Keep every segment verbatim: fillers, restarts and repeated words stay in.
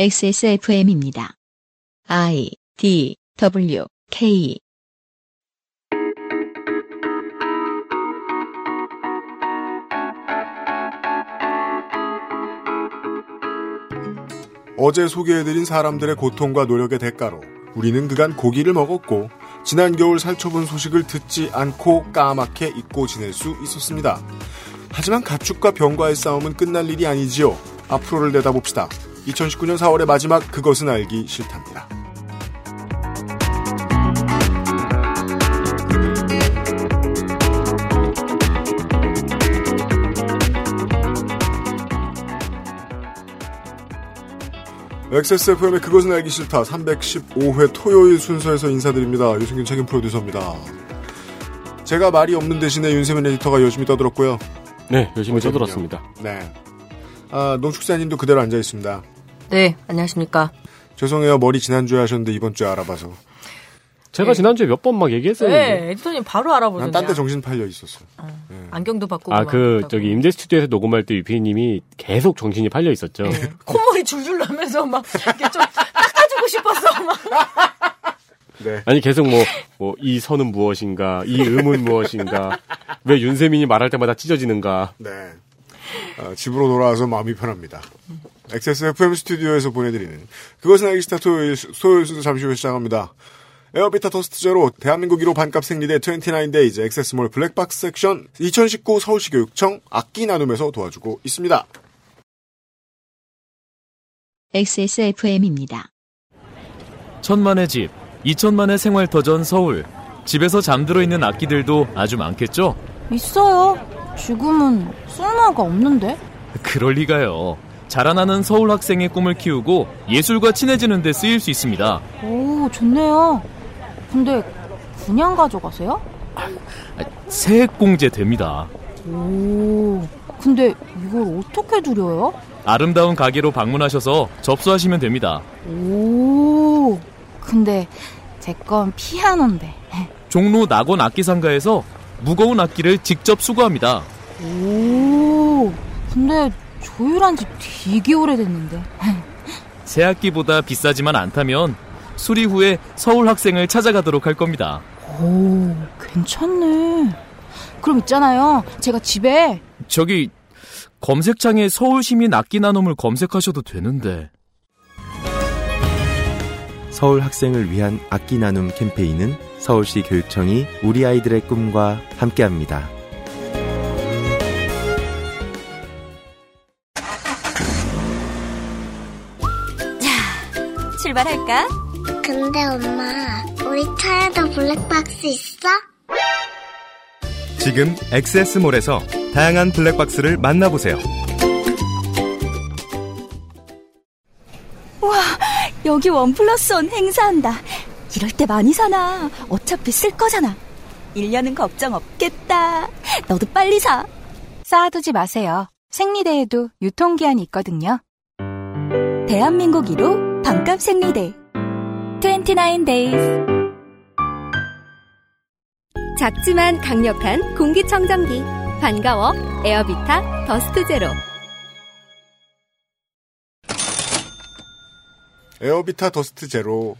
엑스에스에프엠입니다. I, D, W, K 어제 소개해드린 사람들의 고통과 노력의 대가로 우리는 그간 고기를 먹었고 지난 겨울 살처분 소식을 듣지 않고 까맣게 잊고 지낼 수 있었습니다. 하지만 가축과 병과의 싸움은 끝날 일이 아니지요. 앞으로를 내다봅시다. 이천십구 년 사월의 마지막 그것은 알기 싫답니다. 엑스에스에프엠의 그것은 알기 싫다 삼백십오 회 토요일 순서에서 인사드립니다. 유승균 책임 프로듀서입니다. 제가 말이 없는 대신에 윤세민 에디터가 열심히 떠들었고요. 네, 열심히 어제는요. 떠들었습니다. 네, 아, 농축사님도 그대로 앉아있습니다. 네, 안녕하십니까. 죄송해요. 머리 지난주에 하셨는데 이번주에 알아봐서. 제가 네. 지난주에 몇 번 막 얘기했어요. 네, 에디터님 바로 알아보더니. 난 딴 데 정신 팔려 있었어요. 아, 네. 안경도 바꾸고. 아, 그, 저기, 임대 스튜디오에서 녹음할 때 유피님이 계속 정신이 팔려 있었죠. 네. 콧물이 줄줄 나면서 막, 이렇게 좀 닦아주고 싶었어, 막. 네. 아니, 계속 뭐, 뭐, 이 선은 무엇인가, 이 음은 무엇인가, 왜 윤세민이 말할 때마다 찢어지는가. 네. 어, 집으로 돌아와서 마음이 편합니다. 엑스에스에프엠 스튜디오에서 보내드리는 그것은 알기 싫다 토요일, 토요일 순서 잠시 후에 시작합니다. 에어비타 더스트 제로 대한민국 일 호 반값 생리대 이십구 데이즈 엑세스몰 블랙박스 섹션 이천십구 서울시 교육청 악기 나눔에서 도와주고 있습니다. 엑스에스에프엠입니다. 천만의 집, 이천만의 생활터전 서울. 집에서 잠들어 있는 악기들도 아주 많겠죠? 있어요. 지금은 쓸모가 없는데? 그럴 리가요. 자라나는 서울 학생의 꿈을 키우고 예술과 친해지는 데 쓰일 수 있습니다. 오, 좋네요. 근데 그냥 가져가세요? 아, 세액 공제 됩니다. 오, 근데 이걸 어떻게 드려요? 아름다운 가게로 방문하셔서 접수하시면 됩니다. 오, 근데 제 건 피아노인데. 종로 낙원 악기상가에서 무거운 악기를 직접 수거합니다. 오, 근데 조율한 지 되게 오래됐는데. 새 악기보다 비싸지만 않다면 수리 후에 서울 학생을 찾아가도록 할 겁니다. 오, 괜찮네. 그럼 있잖아요, 제가 집에 저기 검색창에 서울시민 악기 나눔을 검색하셔도 되는데. 서울 학생을 위한 악기 나눔 캠페인은 서울시 교육청이 우리 아이들의 꿈과 함께합니다. 출발할까? 근데 엄마, 우리 차에도 블랙박스 있어? 지금 엑스에스몰에서 다양한 블랙박스를 만나보세요. 우와, 여기 원 플러스 원 행사한다. 이럴 때 많이 사나. 어차피 쓸 거잖아. 일 년은 걱정 없겠다. 너도 빨리 사. 쌓아두지 마세요. 생리대에도 유통기한이 있거든요. 대한민국 일 호 반값 생리대 이십구 데이즈 작지만 강력한 공기청정기 반가워 에어비타 더스트 제로. 에어비타 더스트 제로.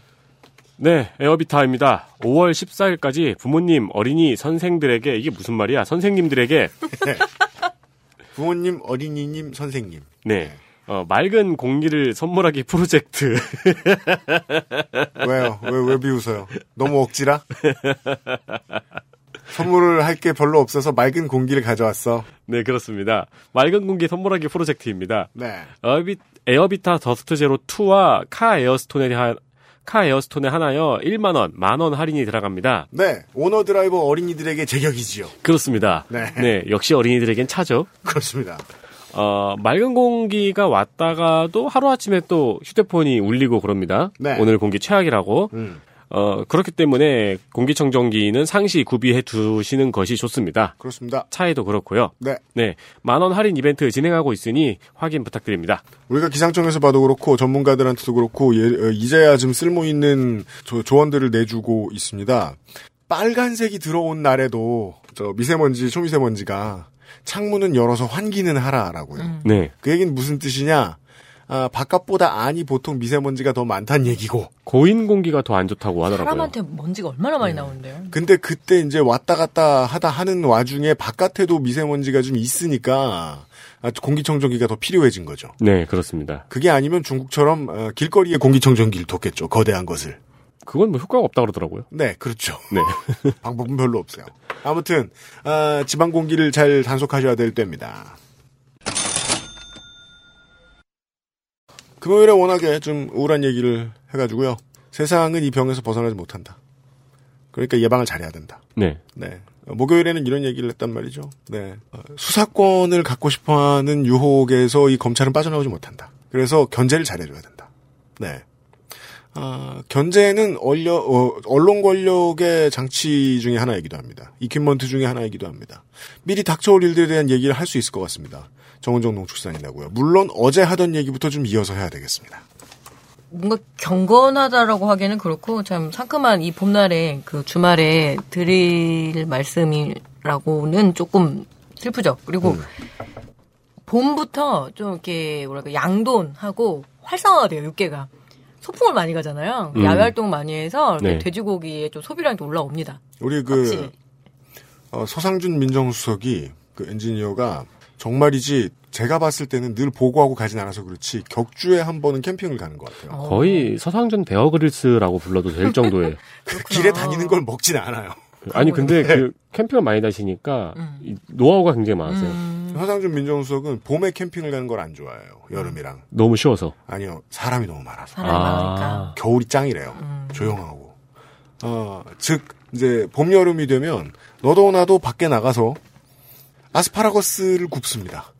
네, 에어비타입니다. 오월 십사일까지 부모님, 어린이, 선생들에게 이게 무슨 말이야? 선생님들에게 부모님, 어린이님, 선생님. 네. 어, 맑은 공기를 선물하기 프로젝트. 왜요? 왜, 왜 비웃어요? 너무 억지라? 선물을 할 게 별로 없어서 맑은 공기를 가져왔어. 네, 그렇습니다. 맑은 공기 선물하기 프로젝트입니다. 네. 에어비, 에어비타 더스트 제로 이와 카 에어스톤에 한, 카 에어스톤에 하나여 만 원, 만 원 할인이 들어갑니다. 네. 오너 드라이버 어린이들에게 제격이지요. 그렇습니다. 네. 네. 역시 어린이들에겐 차죠. 그렇습니다. 어, 맑은 공기가 왔다가도 하루아침에 또 휴대폰이 울리고 그럽니다. 네. 오늘 공기 최악이라고. 음. 어, 그렇기 때문에 공기청정기는 상시 구비해 두시는 것이 좋습니다. 그렇습니다. 차에도 그렇고요. 네. 네. 만원 할인 이벤트 진행하고 있으니 확인 부탁드립니다. 우리가 기상청에서 봐도 그렇고 전문가들한테도 그렇고 예, 이제야 좀 쓸모 있는 조, 조언들을 내주고 있습니다. 빨간색이 들어온 날에도 저 미세먼지, 초미세먼지가 창문은 열어서 환기는 하라라고요. 음. 네. 그 얘기는 무슨 뜻이냐? 아, 바깥보다 안이 보통 미세먼지가 더 많다는 얘기고 고인 공기가 더 안 좋다고 하더라고요. 사람한테 먼지가 얼마나 많이 네. 나오는데요. 근데 그때 이제 왔다 갔다 하다 하는 와중에 바깥에도 미세먼지가 좀 있으니까 공기청정기가 더 필요해진 거죠. 네, 그렇습니다. 그게 아니면 중국처럼 길거리에 공기청정기를 뒀겠죠. 거대한 것을. 그건 뭐 효과가 없다 그러더라고요. 네, 그렇죠. 네. 방법은 별로 없어요. 아무튼 아, 지방 공기를 잘 단속하셔야 될 때입니다. 금요일에 워낙에 좀 우울한 얘기를 해가지고요. 세상은 이 병에서 벗어나지 못한다. 그러니까 예방을 잘해야 된다. 네. 네. 목요일에는 이런 얘기를 했단 말이죠. 네. 수사권을 갖고 싶어하는 유혹에서 이 검찰은 빠져나오지 못한다. 그래서 견제를 잘해줘야 된다. 네. 아, 견제는 얼려, 어, 언론 권력의 장치 중에 하나이기도 합니다. 이퀴먼트 중에 하나이기도 합니다. 미리 닥쳐올 일들에 대한 얘기를 할 수 있을 것 같습니다. 정은정 농축산이라고요. 물론 어제 하던 얘기부터 좀 이어서 해야 되겠습니다. 뭔가 경건하다라고 하기에는 그렇고 참 상큼한 이 봄날에 그 주말에 드릴 말씀이라고는 조금 슬프죠. 그리고 음. 봄부터 좀 이렇게 뭐랄까 양돈하고 활성화돼요. 육계가. 소풍을 많이 가잖아요. 음. 야외 활동 많이 해서 네. 돼지고기에 좀 소비량이 올라옵니다. 우리 그 어, 서상준 민정수석이 그 엔지니어가 정말이지 제가 봤을 때는 늘 보고하고 가진 않아서 그렇지 격주에 한 번은 캠핑을 가는 것 같아요. 어. 거의 서상준 베어그릴스라고 불러도 될 정도의 그 길에 다니는 걸 먹진 않아요. 아니 근데 네. 그 캠핑을 많이 다시니까 음. 노하우가 굉장히 많으세요. 음. 서상준 민정수석은 봄에 캠핑을 가는 걸 안 좋아해요. 여름이랑. 너무 쉬워서? 아니요. 사람이 너무 많아서. 사람이 아. 많으니까. 겨울이 짱이래요. 음. 조용하고. 어, 즉 이제 봄 여름이 되면 너도 나도 밖에 나가서 아스파라거스를 굽습니다.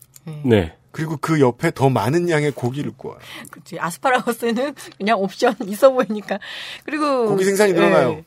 네. 그리고 그 옆에 더 많은 양의 고기를 구워요. 그렇지. 아스파라거스는 그냥 옵션 있어 보이니까. 그리고 고기 생산이 늘어나요. 네.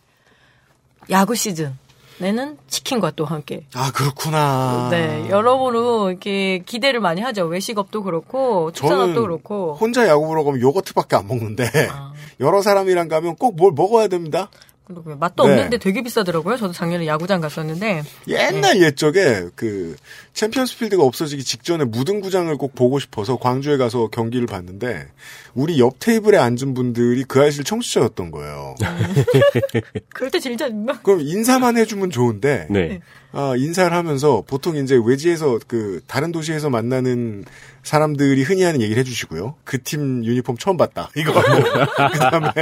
야구 시즌. 내는 치킨과 또 함께. 아, 그렇구나. 네. 여러모로 이렇게 기대를 많이 하죠. 외식업도 그렇고, 축산업도 그렇고. 혼자 야구 보러 가면 요거트밖에 안 먹는데, 아. 여러 사람이랑 가면 꼭 뭘 먹어야 됩니다. 그리고 맛도 네. 없는데 되게 비싸더라고요. 저도 작년에 야구장 갔었는데. 옛날 네. 옛적에 그 챔피언스 필드가 없어지기 직전에 무등 구장을 꼭 보고 싶어서 광주에 가서 경기를 봤는데 우리 옆 테이블에 앉은 분들이 그 아이실 청취자였던 거예요. 그럴 때 진짜 막. 그럼 인사만 해주면 좋은데 네. 아, 인사를 하면서 보통 이제 외지에서 그 다른 도시에서 만나는 사람들이 흔히 하는 얘기를 해주시고요. 그 팀 유니폼 처음 봤다. 이거. 그 다음에.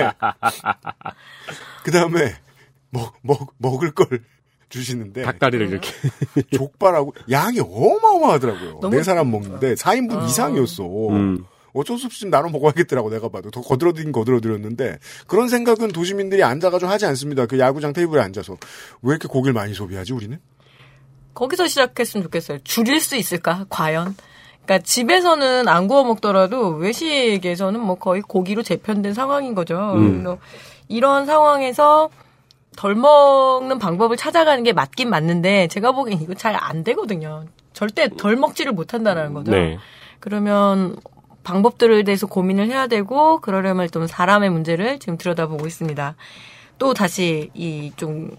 그 다음에, 먹, 먹, 먹을 걸 주시는데. 닭다리를 음. 이렇게. 족발하고, 양이 어마어마하더라고요. 네 사람 먹는데, 사 인분 아. 이상이었어. 음. 어쩔 수 없이 지금 나눠 먹어야겠더라고, 내가 봐도. 더 거들어드린 거들어드렸는데, 그런 생각은 도시민들이 앉아가지고 하지 않습니다. 그 야구장 테이블에 앉아서. 왜 이렇게 고기를 많이 소비하지, 우리는? 거기서 시작했으면 좋겠어요. 줄일 수 있을까, 과연? 그러니까 집에서는 안 구워 먹더라도, 외식에서는 뭐 거의 고기로 재편된 상황인 거죠. 음. 이런 상황에서 덜 먹는 방법을 찾아가는 게 맞긴 맞는데 제가 보기엔 이거 잘 안 되거든요. 절대 덜 먹지를 못한다는 거죠. 네. 그러면 방법들에 대해서 고민을 해야 되고 그러려면 좀 사람의 문제를 지금 들여다보고 있습니다. 또 다시 이 좀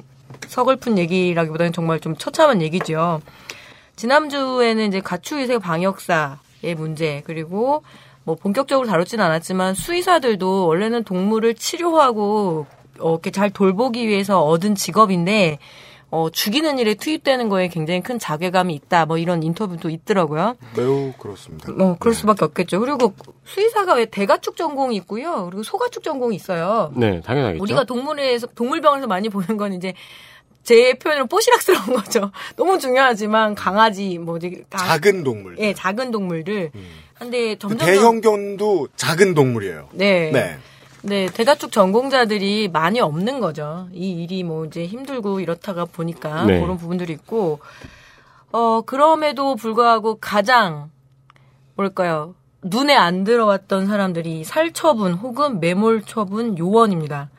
서글픈 얘기라기보다는 정말 좀 처참한 얘기죠. 지난주에는 이제 가축위생 방역사의 문제 그리고 뭐 본격적으로 다루진 않았지만 수의사들도 원래는 동물을 치료하고 어, 이렇게 잘 돌보기 위해서 얻은 직업인데 어, 죽이는 일에 투입되는 거에 굉장히 큰 자괴감이 있다. 뭐 이런 인터뷰도 있더라고요. 매우 그렇습니다. 어, 그럴 수밖에 네. 없겠죠. 그리고 수의사가 왜 대가축 전공이 있고요. 그리고 소가축 전공이 있어요. 네, 당연하겠죠. 우리가 동물에서 동물병원에서 많이 보는 건 이제 제 표현으로 뽀시락스러운 거죠. 너무 중요하지만 강아지 뭐지 작은 동물. 예, 작은 동물들. 음. 근데 점점 그 대형견도 작은 동물이에요. 네. 네. 네, 대가축 전공자들이 많이 없는 거죠. 이 일이 뭐 이제 힘들고 이렇다가 보니까 네. 그런 부분들이 있고 어, 그럼에도 불구하고 가장 뭘까요? 눈에 안 들어왔던 사람들이 살처분 혹은 매몰처분 요원입니다.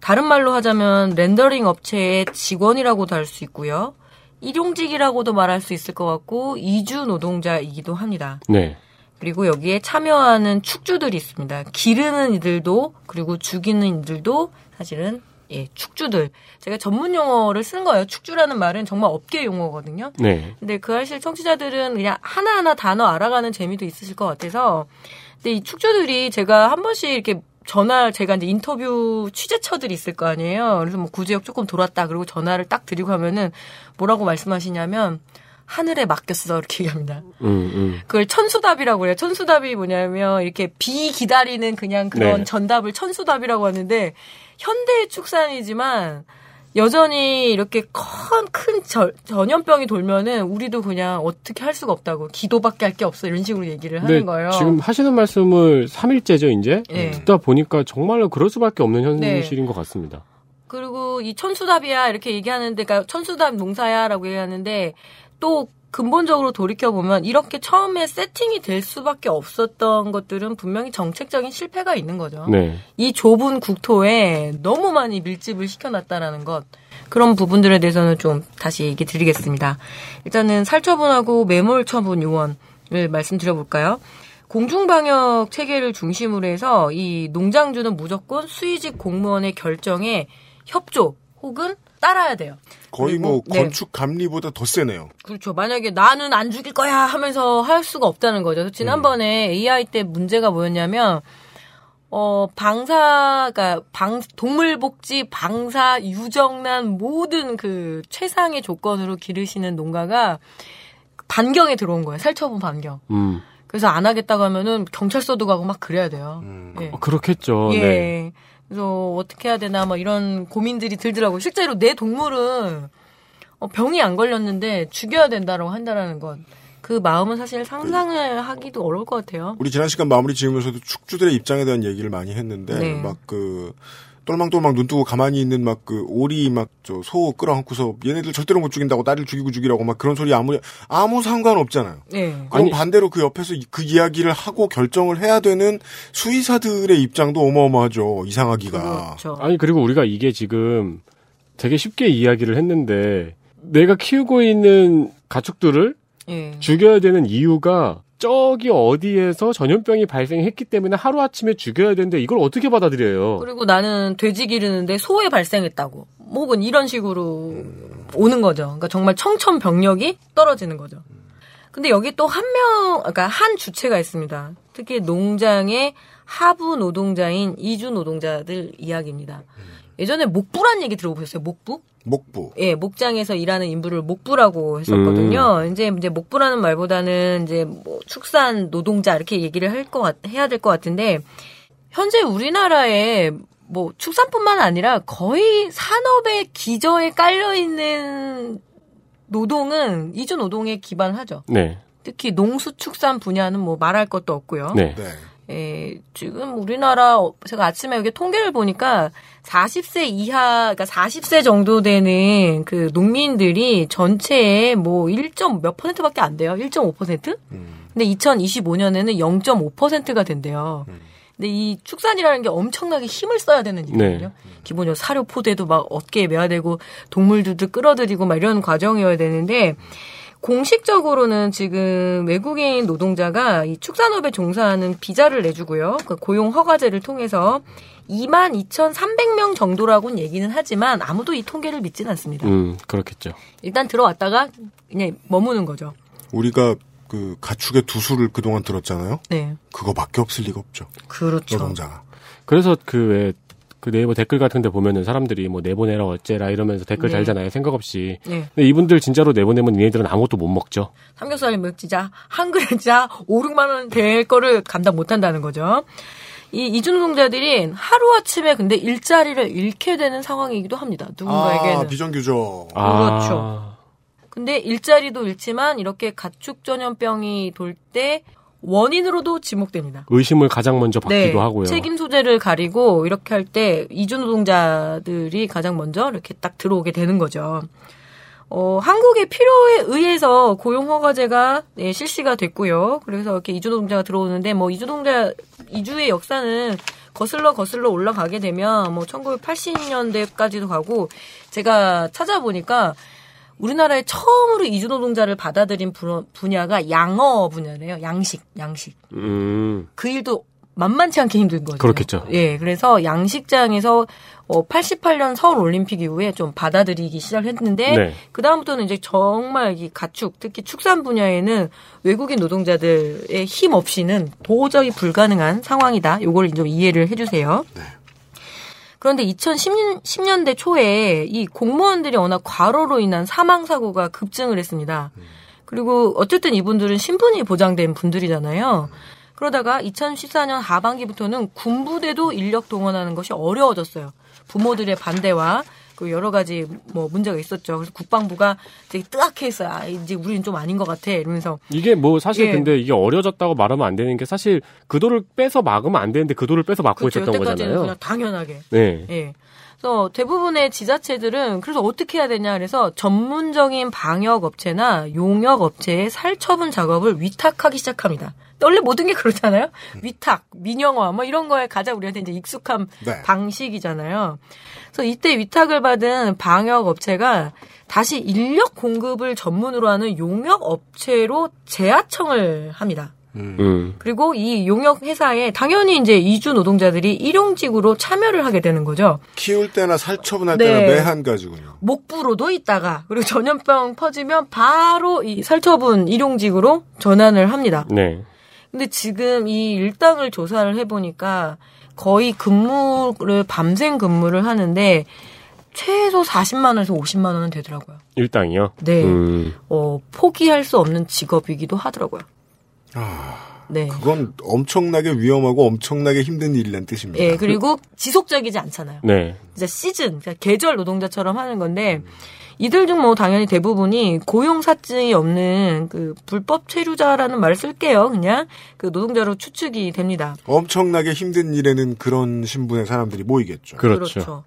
다른 말로 하자면 렌더링 업체의 직원이라고도 할 수 있고요. 일용직이라고도 말할 수 있을 것 같고 이주 노동자이기도 합니다. 네. 그리고 여기에 참여하는 축주들이 있습니다. 기르는 이들도 그리고 죽이는 이들도 사실은 예, 축주들. 제가 전문 용어를 쓴 거예요. 축주라는 말은 정말 업계 용어거든요. 네. 근데 그 알실 청취자들은 그냥 하나하나 단어 알아가는 재미도 있으실 것 같아서. 근데 이 축주들이 제가 한 번씩 이렇게 전화, 제가 이제 인터뷰 취재처들이 있을 거 아니에요. 그래서 뭐 구제역 조금 돌았다. 그리고 전화를 딱 드리고 하면은 뭐라고 말씀하시냐면, 하늘에 맡겼어. 이렇게 얘기합니다. 음, 음. 그걸 천수답이라고 해요. 천수답이 뭐냐면, 이렇게 비 기다리는 그냥 그런 네. 전답을 천수답이라고 하는데, 현대의 축산이지만, 여전히 이렇게 큰, 큰 저, 전염병이 돌면은 우리도 그냥 어떻게 할 수가 없다고. 기도밖에 할 게 없어. 이런 식으로 얘기를 하는 네, 거예요. 지금 하시는 말씀을 삼 일째죠, 이제? 네. 듣다 보니까 정말로 그럴 수밖에 없는 현실인 네. 것 같습니다. 그리고 이 천수답이야, 이렇게 얘기하는데, 그러니까 천수답 농사야, 라고 얘기하는데, 또 근본적으로 돌이켜보면 이렇게 처음에 세팅이 될 수밖에 없었던 것들은 분명히 정책적인 실패가 있는 거죠. 네. 이 좁은 국토에 너무 많이 밀집을 시켜놨다라는 것. 그런 부분들에 대해서는 좀 다시 얘기 드리겠습니다. 일단은 살처분하고 매몰처분 요원을 말씀드려볼까요? 공중방역 체계를 중심으로 해서 이 농장주는 무조건 수의직 공무원의 결정에 협조 혹은 따라야 돼요. 거의 뭐 네. 건축 감리보다 더 세네요. 그렇죠. 만약에 나는 안 죽일 거야 하면서 할 수가 없다는 거죠. 지난번에 음. 에이아이 때 문제가 뭐였냐면 어 방사 그러니까 방 동물복지 방사 유정란 모든 그 최상의 조건으로 기르시는 농가가 반경에 들어온 거예요. 살처분 반경. 음. 그래서 안 하겠다고 하면은 경찰서도 가고 막 그래야 돼요. 음. 네. 어, 그렇겠죠. 예. 네. 그래서 어떻게 해야 되나 뭐 이런 고민들이 들더라고요. 실제로 내 동물은 병이 안 걸렸는데 죽여야 된다라고 한다라는 건 그 마음은 사실 상상을 하기도 어려울 것 같아요. 우리 지난 시간 마무리 지으면서도 축주들의 입장에 대한 얘기를 많이 했는데 네. 막 그 똘망똘망 눈 뜨고 가만히 있는 막 그 오리 막 저 소 끌어안고서 얘네들 절대로 못 죽인다고 나를 죽이고 죽이라고 막 그런 소리 아무 아무 상관 없잖아요. 네. 그럼 반대로 그 옆에서 그 이야기를 하고 결정을 해야 되는 수의사들의 입장도 어마어마하죠. 이상하기가. 그렇죠. 아니 그리고 우리가 이게 지금 되게 쉽게 이야기를 했는데 내가 키우고 있는 가축들을 네. 죽여야 되는 이유가 저기 어디에서 전염병이 발생했기 때문에 하루아침에 죽여야 되는데 이걸 어떻게 받아들여요? 그리고 나는 돼지 기르는데 소에 발생했다고. 혹은 이런 식으로 오는 거죠. 그러니까 정말 청천벽력이 떨어지는 거죠. 근데 여기 또 한 명, 그러니까 한 주체가 있습니다. 특히 농장의 하부 노동자인 이주 노동자들 이야기입니다. 예전에 목부란 얘기 들어보셨어요? 목부? 목부. 예, 목장에서 일하는 인부를 목부라고 했었거든요. 음. 이제 이제 목부라는 말보다는 이제 뭐 축산 노동자 이렇게 얘기를 할 것 해야 될 것 같은데 현재 우리나라에 뭐 축산뿐만 아니라 거의 산업의 기저에 깔려 있는 노동은 이주 노동에 기반하죠. 네. 특히 농수축산 분야는 뭐 말할 것도 없고요. 네. 네. 예, 지금 우리나라, 제가 아침에 여기 통계를 보니까 사십 세 이하, 그러니까 사십 세 정도 되는 그 농민들이 전체의 뭐 일 점 몇 퍼센트밖에 안 돼요. 일 점 오 퍼센트? 음. 근데 이천이십오 년에는 영 점 오 퍼센트가 된대요. 음. 근데 이 축산이라는 게 엄청나게 힘을 써야 되는 일이거든요. 네. 기본적으로 사료 포대도 막 어깨에 매야 되고 동물들도 끌어들이고 막 이런 과정이어야 되는데 공식적으로는 지금 외국인 노동자가 이 축산업에 종사하는 비자를 내주고요. 그 고용 허가제를 통해서 이만 이천삼백 명 정도라고는 얘기는 하지만 아무도 이 통계를 믿진 않습니다. 음, 그렇겠죠. 일단 들어왔다가 그냥 머무는 거죠. 우리가 그 가축의 두 수를 그동안 들었잖아요. 네. 그거밖에 없을 리가 없죠. 그렇죠. 노동자가. 그래서 그 왜 그 네이버 댓글 같은 데 보면은 사람들이 뭐 내보내라 어째라 이러면서 댓글 네. 달잖아요. 생각 없이. 네. 근데 이분들 진짜로 내보내면 얘네들은 아무것도 못 먹죠. 삼겹살이 몇 진짜 한 그릇 진짜 오, 육만 원 될 거를 감당 못 한다는 거죠. 이 이주노동자들이 하루아침에 근데 일자리를 잃게 되는 상황이기도 합니다. 누군가에게는. 아, 비정규죠. 그렇죠. 아. 근데 일자리도 잃지만 이렇게 가축 전염병이 돌 때 원인으로도 지목됩니다. 의심을 가장 먼저 받기도 네, 하고요. 책임 소재를 가리고 이렇게 할 때 이주 노동자들이 가장 먼저 이렇게 딱 들어오게 되는 거죠. 어, 한국의 필요에 의해서 고용허가제가 네, 실시가 됐고요. 그래서 이렇게 이주 노동자가 들어오는데 뭐 이주 노동자 이주의 역사는 거슬러 거슬러 올라가게 되면 뭐 천구백팔십 년대까지도 가고 제가 찾아보니까 우리나라에 처음으로 이주 노동자를 받아들인 분야가 양어 분야래요. 양식, 양식. 음. 그 일도 만만치 않게 힘든 거죠. 그렇겠죠. 예, 그래서 양식장에서 어, 팔십팔 년 서울 올림픽 이후에 좀 받아들이기 시작했는데 네. 그 다음부터는 이제 정말 이 가축, 특히 축산 분야에는 외국인 노동자들의 힘 없이는 도저히 불가능한 상황이다. 요걸 좀 이해를 해주세요. 네. 그런데 이천십 년대 초에 이 공무원들이 워낙 과로로 인한 사망 사고가 급증을 했습니다. 그리고 어쨌든 이분들은 신분이 보장된 분들이잖아요. 그러다가 이천십사 년 하반기부터는 군부대도 인력 동원하는 것이 어려워졌어요. 부모들의 반대와 그 여러 가지 뭐 문제가 있었죠. 그래서 국방부가 되게 뜨악해 있어요. 아, 이제 우리는 좀 아닌 것 같아. 이러면서. 이게 뭐 사실 예. 근데 이게 어려졌다고 말하면 안 되는 게 사실 그 도를 빼서 막으면 안 되는데 그 도를 빼서 막고 그쵸, 있었던 여태까지는 거잖아요. 그냥 당연하게. 네. 예. 그래서 대부분의 지자체들은 그래서 어떻게 해야 되냐 그래서 전문적인 방역업체나 용역업체에 살처분 작업을 위탁하기 시작합니다. 원래 모든 게 그렇잖아요. 위탁, 민영화 뭐 이런 거에 가장 우리한테 이제 익숙한 네. 방식이잖아요. 그래서 이때 위탁을 받은 방역업체가 다시 인력 공급을 전문으로 하는 용역업체로 재하청을 합니다. 음. 그리고 이 용역 회사에 당연히 이제 이주 노동자들이 일용직으로 참여를 하게 되는 거죠. 키울 때나 살처분할 네. 때나 매한 가지군요. 목부로도 있다가 그리고 전염병 퍼지면 바로 이 살처분 일용직으로 전환을 합니다. 네. 근데 지금 이 일당을 조사를 해보니까 거의 근무를 밤샘 근무를 하는데 최소 사십만 원에서 오십만 원은 되더라고요. 일당이요? 네. 음. 어, 포기할 수 없는 직업이기도 하더라고요. 아, 네. 그건 엄청나게 위험하고 엄청나게 힘든 일이란 뜻입니다. 네, 그리고 지속적이지 않잖아요. 네. 진짜 시즌, 그러니까 계절 노동자처럼 하는 건데 이들 중 뭐 당연히 대부분이 고용사증이 없는 그 불법 체류자라는 말을 쓸게요. 그냥 그 노동자로 추측이 됩니다. 엄청나게 힘든 일에는 그런 신분의 사람들이 모이겠죠. 그렇죠. 그렇죠.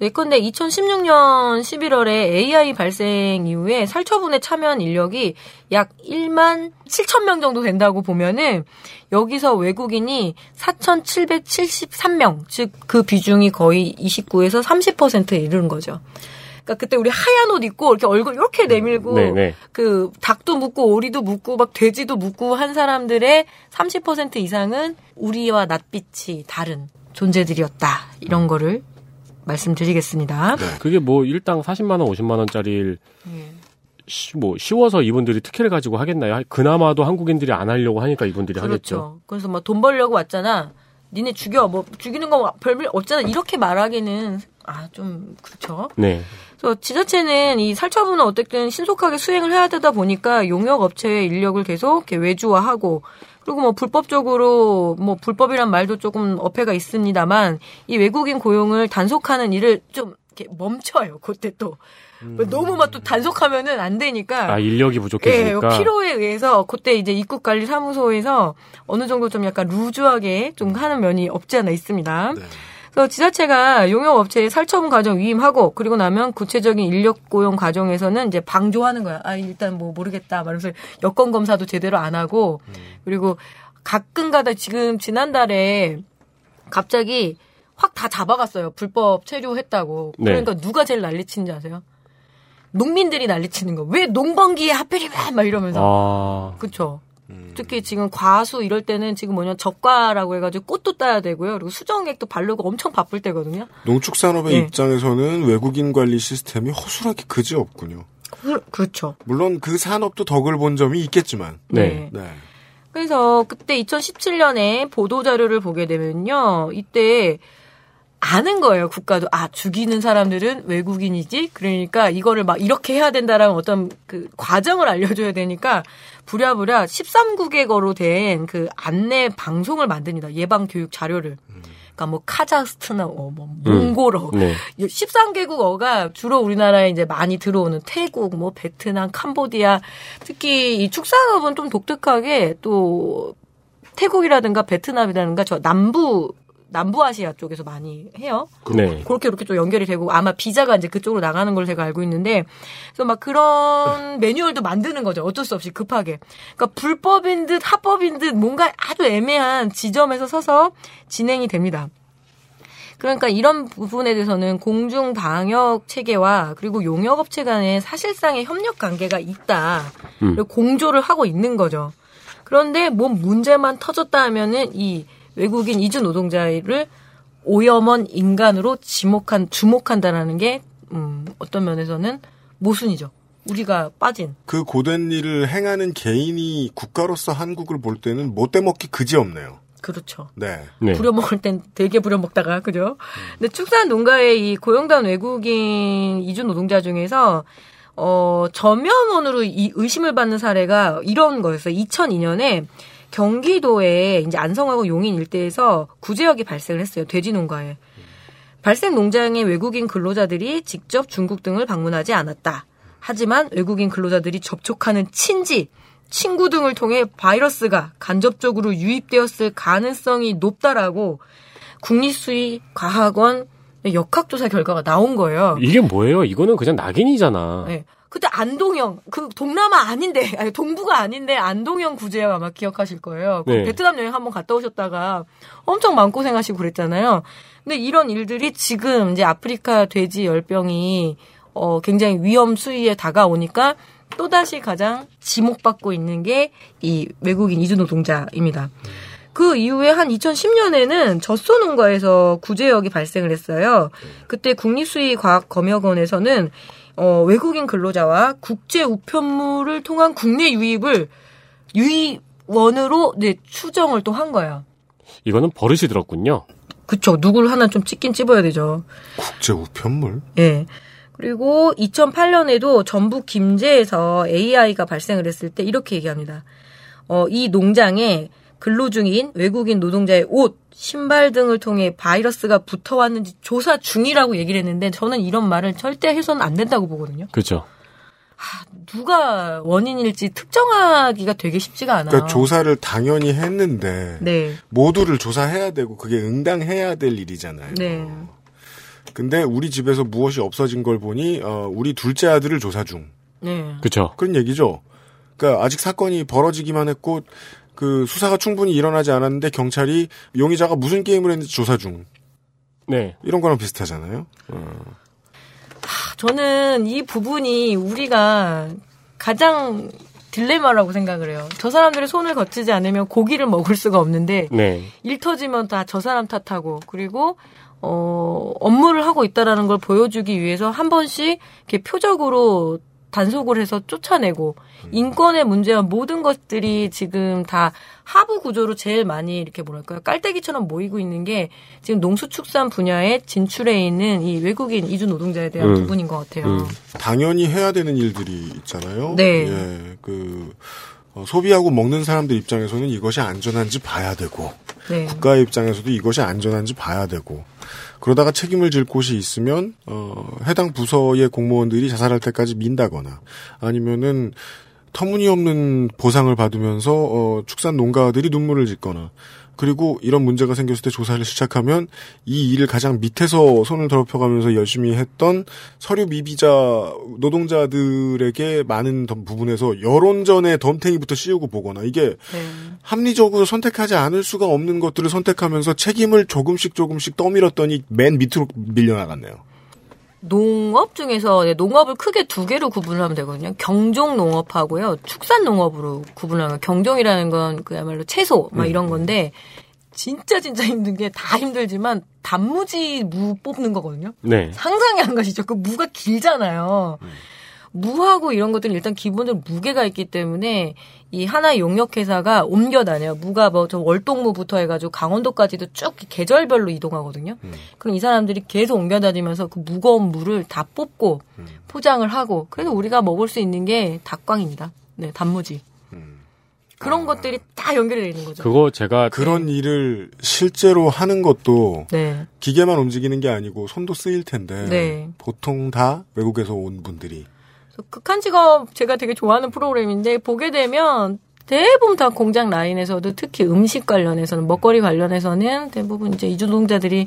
예컨대 이천십육 년 십일월에 에이아이 발생 이후에 살처분에 참여한 인력이 약 일만 칠천 명 정도 된다고 보면은 여기서 외국인이 사천칠백칠십삼 명, 즉 그 비중이 거의 이십구에서 삼십 퍼센트에 이르는 거죠. 그러니까 그때 우리 하얀 옷 입고 이렇게 얼굴 이렇게 내밀고 네네. 그 닭도 묻고 오리도 묻고 막 돼지도 묻고 한 사람들의 삼십 퍼센트 이상은 우리와 낯빛이 다른 존재들이었다. 이런 거를 말씀드리겠습니다. 네. 그게 뭐 일당 사십만 원, 오십만 원짜리를 예. 쉬, 뭐 쉬워서 이분들이 특혜를 가지고 하겠나요? 그나마도 한국인들이 안 하려고 하니까 이분들이 그렇죠. 하겠죠. 그래서 막 돈 벌려고 왔잖아. 니네 죽여. 뭐 죽이는 거 별별 없잖아. 이렇게 말하기는 아, 좀 그렇죠. 네. 그래서 지자체는 이 살처분을 어쨌든 신속하게 수행을 해야 되다 보니까 용역업체의 인력을 계속 외주화하고 그리고 뭐 불법적으로 뭐 불법이란 말도 조금 어폐가 있습니다만 이 외국인 고용을 단속하는 일을 좀 이렇게 멈춰요. 그때 또 음. 너무 막 또 단속하면은 안 되니까 아 인력이 부족해지니까 예, 필요에 의해서 그때 이제 입국관리사무소에서 어느 정도 좀 약간 루즈하게 좀 하는 면이 없지 않아 있습니다. 네. 그래서 지자체가 용역업체의 살처분 과정 위임하고 그리고 나면 구체적인 인력 고용 과정에서는 이제 방조하는 거야. 아 일단 뭐 모르겠다. 말하면서 여건 검사도 제대로 안 하고 음. 그리고 가끔가다 지금 지난달에 갑자기 확 다 잡아갔어요. 불법 체류했다고. 그러니까 네. 누가 제일 난리치는지 아세요? 농민들이 난리치는 거. 왜 농번기에 하필이면 막 이러면서. 아. 그렇죠. 특히 지금 과수 이럴 때는 지금 뭐냐 적과라고 해가지고 꽃도 따야 되고요. 그리고 수정액도 바르고 엄청 바쁠 때거든요. 농축산업의 네. 입장에서는 외국인 관리 시스템이 허술하게 그지 없군요. 그, 그렇죠. 물론 그 산업도 덕을 본 점이 있겠지만. 네. 네. 그래서 그때 이천십칠 년에 보도자료를 보게 되면요. 이때 아는 거예요. 국가도. 아 죽이는 사람들은 외국인이지. 그러니까 이거를 막 이렇게 해야 된다라는 어떤 그 과정을 알려줘야 되니까 부랴부랴 십삼 국에 거로 된 그 안내 방송을 만듭니다. 예방 교육 자료를. 그러니까 뭐 카자흐스탄어, 뭐 몽골어, 음, 네. 십삼 개국어가 주로 우리나라에 이제 많이 들어오는 태국, 뭐 베트남, 캄보디아. 특히 이 축산업은 좀 독특하게 또 태국이라든가 베트남이라든가 저 남부 남부아시아 쪽에서 많이 해요. 네. 그렇게 이렇게 또 연결이 되고 아마 비자가 이제 그쪽으로 나가는 걸 제가 알고 있는데, 그래서 막 그런 매뉴얼도 만드는 거죠. 어쩔 수 없이 급하게. 그러니까 불법인 듯 합법인 듯 뭔가 아주 애매한 지점에서 서서 진행이 됩니다. 그러니까 이런 부분에 대해서는 공중 방역 체계와 그리고 용역업체 간에 사실상의 협력 관계가 있다. 음. 공조를 하고 있는 거죠. 그런데 뭐 문제만 터졌다 하면은 이 외국인 이주 노동자를 오염원 인간으로 지목한, 주목한다라는 게, 음, 어떤 면에서는 모순이죠. 우리가 빠진. 그 고된 일을 행하는 개인이 국가로서 한국을 볼 때는 못돼먹기 그지없네요. 그렇죠. 네. 네. 부려먹을 땐 되게 부려먹다가, 그죠? 음. 근데 축산 농가의 이 고용단 외국인 이주 노동자 중에서, 어, 전면원으로 이 의심을 받는 사례가 이런 거였어요. 이천이 년에 경기도에 이제 안성하고 용인 일대에서 구제역이 발생을 했어요. 돼지 농가에. 발생 농장의 외국인 근로자들이 직접 중국 등을 방문하지 않았다. 하지만 외국인 근로자들이 접촉하는 친지, 친구 등을 통해 바이러스가 간접적으로 유입되었을 가능성이 높다라고 국립수의과학원 역학조사 결과가 나온 거예요. 이게 뭐예요? 이거는 그냥 낙인이잖아. 네. 그때 안동형, 그 동남아 아닌데, 아니 동부가 아닌데 안동형 구제역 아마 기억하실 거예요. 네. 베트남 여행 한번 갔다 오셨다가 엄청 마음고생하시고 그랬잖아요. 근데 이런 일들이 지금 이제 아프리카 돼지 열병이 어 굉장히 위험 수위에 다가오니까 또다시 가장 지목받고 있는 게 이 외국인 이주 노동자입니다. 그 이후에 한 이천십 년에는 젖소 농가에서 구제역이 발생을 했어요. 그때 국립수의과학검역원에서는 어, 외국인 근로자와 국제 우편물을 통한 국내 유입을 유입원으로 네, 추정을 또 한 거예요. 이거는 버릇이 들었군요. 그쵸. 누굴 하나 좀 찍긴 찍어야 되죠. 국제 우편물? 예. 네. 그리고 이천팔 년에도 전북 김제에서 에이아이가 발생을 했을 때 이렇게 얘기합니다. 어, 이 농장에 근로 중인 외국인 노동자의 옷, 신발 등을 통해 바이러스가 붙어왔는지 조사 중이라고 얘기를 했는데 저는 이런 말을 절대 해서는 안 된다고 보거든요. 그렇죠. 아, 누가 원인일지 특정하기가 되게 쉽지가 않아요. 그러니까 조사를 당연히 했는데 네. 모두를 조사해야 되고 그게 응당해야 될 일이잖아요. 네. 근데 우리 집에서 무엇이 없어진 걸 보니 어, 우리 둘째 아들을 조사 중. 네. 그렇죠. 그런 얘기죠. 그러니까 아직 사건이 벌어지기만 했고 그 수사가 충분히 일어나지 않았는데 경찰이 용의자가 무슨 게임을 했는지 조사 중. 네. 이런 거랑 비슷하잖아요. 어. 하, 저는 이 부분이 우리가 가장 딜레마라고 생각을 해요. 저 사람들의 손을 거치지 않으면 고기를 먹을 수가 없는데 네. 일 터지면 다 저 사람 탓하고 그리고 어, 업무를 하고 있다라는 걸 보여주기 위해서 한 번씩 이렇게 표적으로 단속을 해서 쫓아내고 인권의 문제와 모든 것들이 지금 다 하부 구조로 제일 많이 이렇게 뭐랄까요 깔때기처럼 모이고 있는 게 지금 농수축산 분야에 진출해 있는 이 외국인 이주 노동자에 대한 음, 부분인 것 같아요. 음. 당연히 해야 되는 일들이 있잖아요. 네. 예, 그 어, 소비하고 먹는 사람들 입장에서는 이것이 안전한지 봐야 되고 네. 국가의 입장에서도 이것이 안전한지 봐야 되고. 그러다가 책임을 질 곳이 있으면 어, 해당 부서의 공무원들이 자살할 때까지 민다거나 아니면은 터무니없는 보상을 받으면서 어, 축산 농가들이 눈물을 짓거나 그리고 이런 문제가 생겼을 때 조사를 시작하면 이 일을 가장 밑에서 손을 더럽혀가면서 열심히 했던 서류 미비자 노동자들에게 많은 부분에서 여론전에 덤탱이부터 씌우고 보거나 이게 네. 합리적으로 선택하지 않을 수가 없는 것들을 선택하면서 책임을 조금씩 조금씩 떠밀었더니 맨 밑으로 밀려나갔네요. 농업 중에서 농업을 크게 두 개로 구분을 하면 되거든요. 경종 농업하고요. 축산 농업으로 구분을 하면 경종이라는 건 그야말로 채소 막 이런 건데 진짜 진짜 힘든 게 다 힘들지만 단무지 무 뽑는 거거든요. 네. 상상이 안 가시죠. 그 무가 길잖아요. 음. 무하고 이런 것들은 일단 기본적으로 무게가 있기 때문에 이 하나의 용역회사가 옮겨 다녀요. 무가 뭐 저 월동무부터 해가지고 강원도까지도 쭉 계절별로 이동하거든요. 음. 그럼 이 사람들이 계속 옮겨 다니면서 그 무거운 무를 다 뽑고 음. 포장을 하고 그래서 우리가 먹을 수 있는 게 닭광입니다. 네, 단무지. 음. 그런 아. 것들이 다 연결이 되는 거죠. 그거 제가 그런 네. 일을 실제로 하는 것도 네. 기계만 움직이는 게 아니고 손도 쓰일 텐데 네. 보통 다 외국에서 온 분들이. 극한 직업 제가 되게 좋아하는 프로그램인데 보게 되면 대부분 다 공장 라인에서도 특히 음식 관련해서는 먹거리 관련해서는 대부분 이제 이주 노동자들이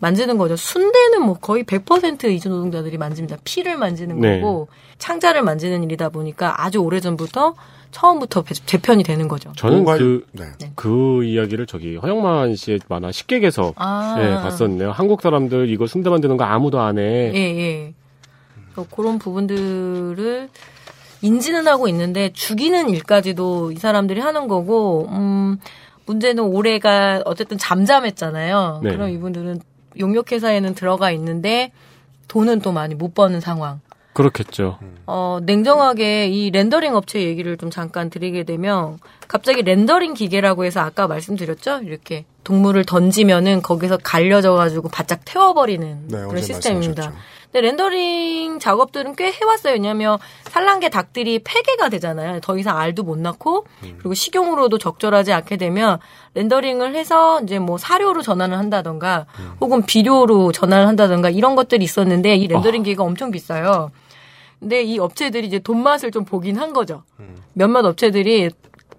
만지는 거죠. 순대는 뭐 거의 백 퍼센트 이주 노동자들이 만집니다. 피를 만지는 네. 거고 창자를 만지는 일이다 보니까 아주 오래전부터 처음부터 재편이 되는 거죠. 저는 그, 네. 그 이야기를 저기 허영만 씨의 만화 식객에서 아. 네, 봤었네요. 한국 사람들 이거 순대 만드는 거 아무도 안 해. 예, 예. 그런 부분들을 인지는 하고 있는데 죽이는 일까지도 이 사람들이 하는 거고 음, 문제는 올해가 어쨌든 잠잠했잖아요. 네. 그럼 이분들은 용역회사에는 들어가 있는데 돈은 또 많이 못 버는 상황. 그렇겠죠. 어, 냉정하게 이 렌더링 업체 얘기를 좀 잠깐 드리게 되면 갑자기 렌더링 기계라고 해서 아까 말씀드렸죠? 이렇게 동물을 던지면은 거기서 갈려져가지고 바짝 태워버리는 네, 그런 시스템입니다. 말씀하셨죠. 근데 렌더링 작업들은 꽤 해왔어요. 왜냐하면 산란계 닭들이 폐계가 되잖아요. 더 이상 알도 못 낳고 음. 그리고 식용으로도 적절하지 않게 되면 렌더링을 해서 이제 뭐 사료로 전환을 한다던가 음. 혹은 비료로 전환을 한다던가 이런 것들이 있었는데 이 렌더링 어. 기계가 엄청 비싸요. 근데 이 업체들이 이제 돈 맛을 좀 보긴 한 거죠. 음. 몇몇 업체들이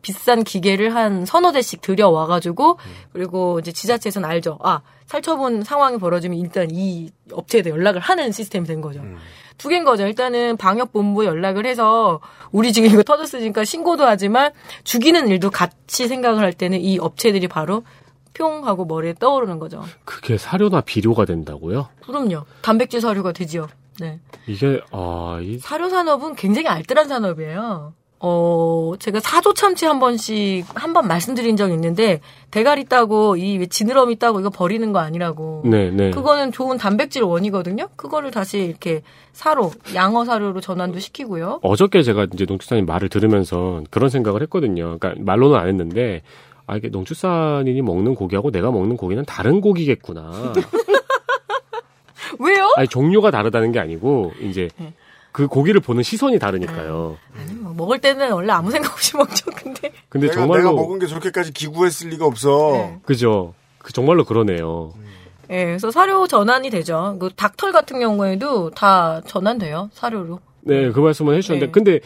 비싼 기계를 한 서너 대씩 들여와가지고, 그리고 이제 지자체에서는 알죠. 아, 살처분 상황이 벌어지면 일단 이 업체에다 연락을 하는 시스템이 된 거죠. 음. 두 개인 거죠. 일단은 방역본부에 연락을 해서, 우리 지금 이거 터졌으니까 신고도 하지만, 죽이는 일도 같이 생각을 할 때는 이 업체들이 바로 뿅 하고 머리에 떠오르는 거죠. 그게 사료나 비료가 된다고요? 그럼요. 단백질 사료가 되지요. 네. 이게, 아, 이. 사료 산업은 굉장히 알뜰한 산업이에요. 어, 제가 사조 참치 한 번씩, 한 번 말씀드린 적이 있는데, 대가리 따고, 이, 지느러미 따고, 이거 버리는 거 아니라고. 네, 네. 그거는 좋은 단백질 원이거든요? 그거를 다시 이렇게 사로, 양어 사료로 전환도 시키고요. 어저께 제가 이제 농축산인 말을 들으면서 그런 생각을 했거든요. 그러니까 말로는 안 했는데, 아, 이게 농축산인이 먹는 고기하고 내가 먹는 고기는 다른 고기겠구나. 왜요? 아니, 종류가 다르다는 게 아니고, 이제. 네. 그 고기를 보는 시선이 다르니까요. 아니, 뭐 먹을 때는 원래 아무 생각 없이 먹죠. 근데 근데 내가, 정말로 내가 먹은 게 저렇게까지 기구했을 리가 없어. 네. 그죠. 그 정말로 그러네요. 음. 네, 그래서 사료 전환이 되죠. 그 닭털 같은 경우에도 다 전환돼요. 사료로. 네, 그 말씀을 해주셨는데, 네. 근데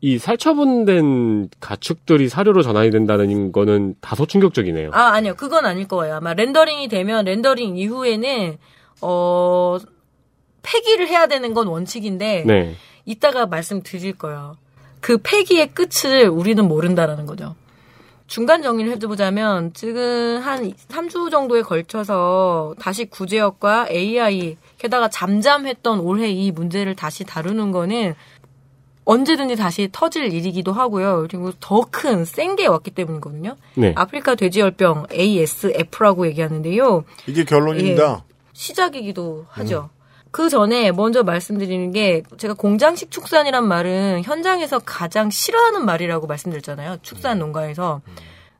이 살처분된 가축들이 사료로 전환이 된다는 거는 다소 충격적이네요. 아, 아니요, 그건 아닐 거예요. 아마 렌더링이 되면 렌더링 이후에는 어. 폐기를 해야 되는 건 원칙인데 네. 이따가 말씀드릴 거예요. 그 폐기의 끝을 우리는 모른다라는 거죠. 중간 정리를 해보자면 지금 한 삼 주 정도에 걸쳐서 다시 구제역과 에이아이 게다가 잠잠했던 올해 이 문제를 다시 다루는 거는 언제든지 다시 터질 일이기도 하고요. 그리고 더 큰 센 게 왔기 때문이거든요. 네. 아프리카 돼지열병 에이에스에프라고 얘기하는데요. 이게 결론입니다. 예, 시작이기도 하죠. 음. 그 전에 먼저 말씀드리는 게 제가 공장식 축산이란 말은 현장에서 가장 싫어하는 말이라고 말씀드렸잖아요. 축산 농가에서.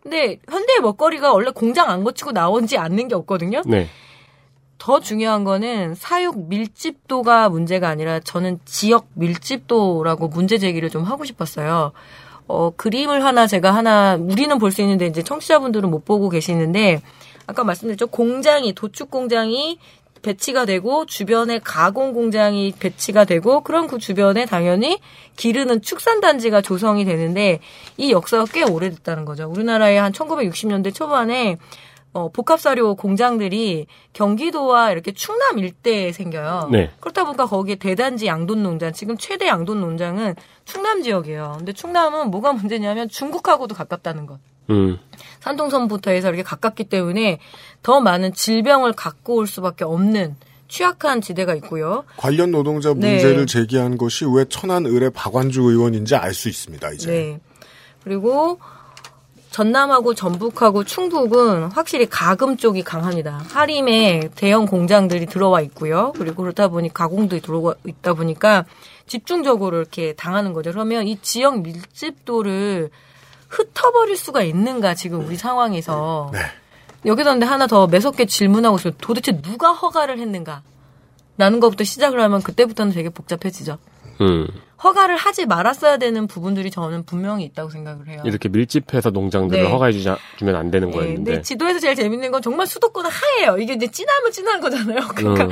근데 현대의 먹거리가 원래 공장 안 거치고 나오지 않는 게 없거든요. 네. 더 중요한 거는 사육 밀집도가 문제가 아니라 저는 지역 밀집도라고 문제 제기를 좀 하고 싶었어요. 어, 그림을 하나 제가 하나 우리는 볼 수 있는데 이제 청취자분들은 못 보고 계시는데 아까 말씀드렸죠. 공장이 도축 공장이 배치가 되고 주변에 가공 공장이 배치가 되고 그럼 그 주변에 당연히 기르는 축산단지가 조성이 되는데 이 역사가 꽤 오래됐다는 거죠. 우리나라에 한 천구백육십 년대 초반에 어, 복합사료 공장들이 경기도와 이렇게 충남 일대에 생겨요. 네. 그렇다 보니까 거기에 대단지 양돈농장, 지금 최대 양돈농장은 충남 지역이에요. 근데 충남은 뭐가 문제냐면 중국하고도 가깝다는 것. 음. 산둥선부터 해서 이렇게 가깝기 때문에 더 많은 질병을 갖고 올 수밖에 없는 취약한 지대가 있고요. 관련 노동자 문제를 네. 제기한 것이 왜 천안을의 박완주 의원인지 알 수 있습니다. 이제. 네. 그리고 전남하고 전북하고 충북은 확실히 가금 쪽이 강합니다. 하림에 대형 공장들이 들어와 있고요. 그리고 그러다 보니 가공도 들어와 있다 보니까 집중적으로 이렇게 당하는 거죠. 그러면 이 지역 밀집도를 흩어버릴 수가 있는가 지금 우리 상황에서. 네. 여기서 근데 하나 더 매섭게 질문하고 싶어요. 도대체 누가 허가를 했는가? 라는 것부터 시작을 하면 그때부터는 되게 복잡해지죠. 음. 허가를 하지 말았어야 되는 부분들이 저는 분명히 있다고 생각을 해요. 이렇게 밀집해서 농장들을 네. 허가해 주자, 주면 안 되는 네. 거였는데. 네. 지도에서 제일 재밌는 건 정말 수도권 하예요. 이게 이제 진하면 진한 거잖아요. 그러니까 음.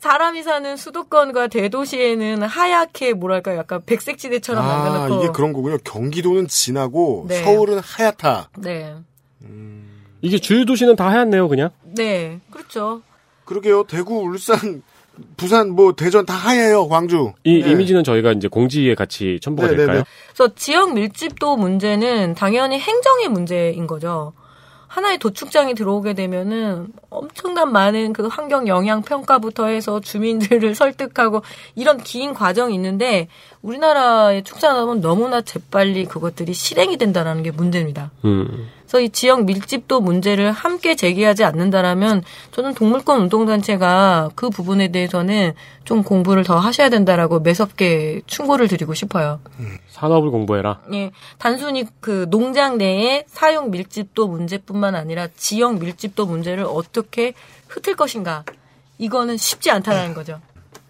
사람이 사는 수도권과 대도시에는 하얗게 뭐랄까 약간 백색지대처럼 만들어놓고. 아, 이게 그런 거군요. 경기도는 진하고 네. 서울은 하얗다. 네. 음. 이게 주요 도시는 다 하얗네요, 그냥. 네, 그렇죠. 그러게요. 대구, 울산, 부산, 뭐 대전 다 하얘요, 광주. 이 네. 이미지는 저희가 이제 공지에 같이 첨부가 네, 될까요? 네, 네. 그래서 지역 밀집도 문제는 당연히 행정의 문제인 거죠. 하나의 도축장이 들어오게 되면은 엄청난 많은 그 환경 영향 평가부터 해서 주민들을 설득하고 이런 긴 과정이 있는데 우리나라의 축산업은 너무나 재빨리 그것들이 실행이 된다라는 게 문제입니다. 음. 그래서 이 지역 밀집도 문제를 함께 제기하지 않는다라면 저는 동물권 운동단체가 그 부분에 대해서는 좀 공부를 더 하셔야 된다라고 매섭게 충고를 드리고 싶어요. 음, 산업을 공부해라. 예, 단순히 그 농장 내의 사용 밀집도 문제뿐만 아니라 지역 밀집도 문제를 어떻게 흩을 것인가. 이거는 쉽지 않다는 거죠.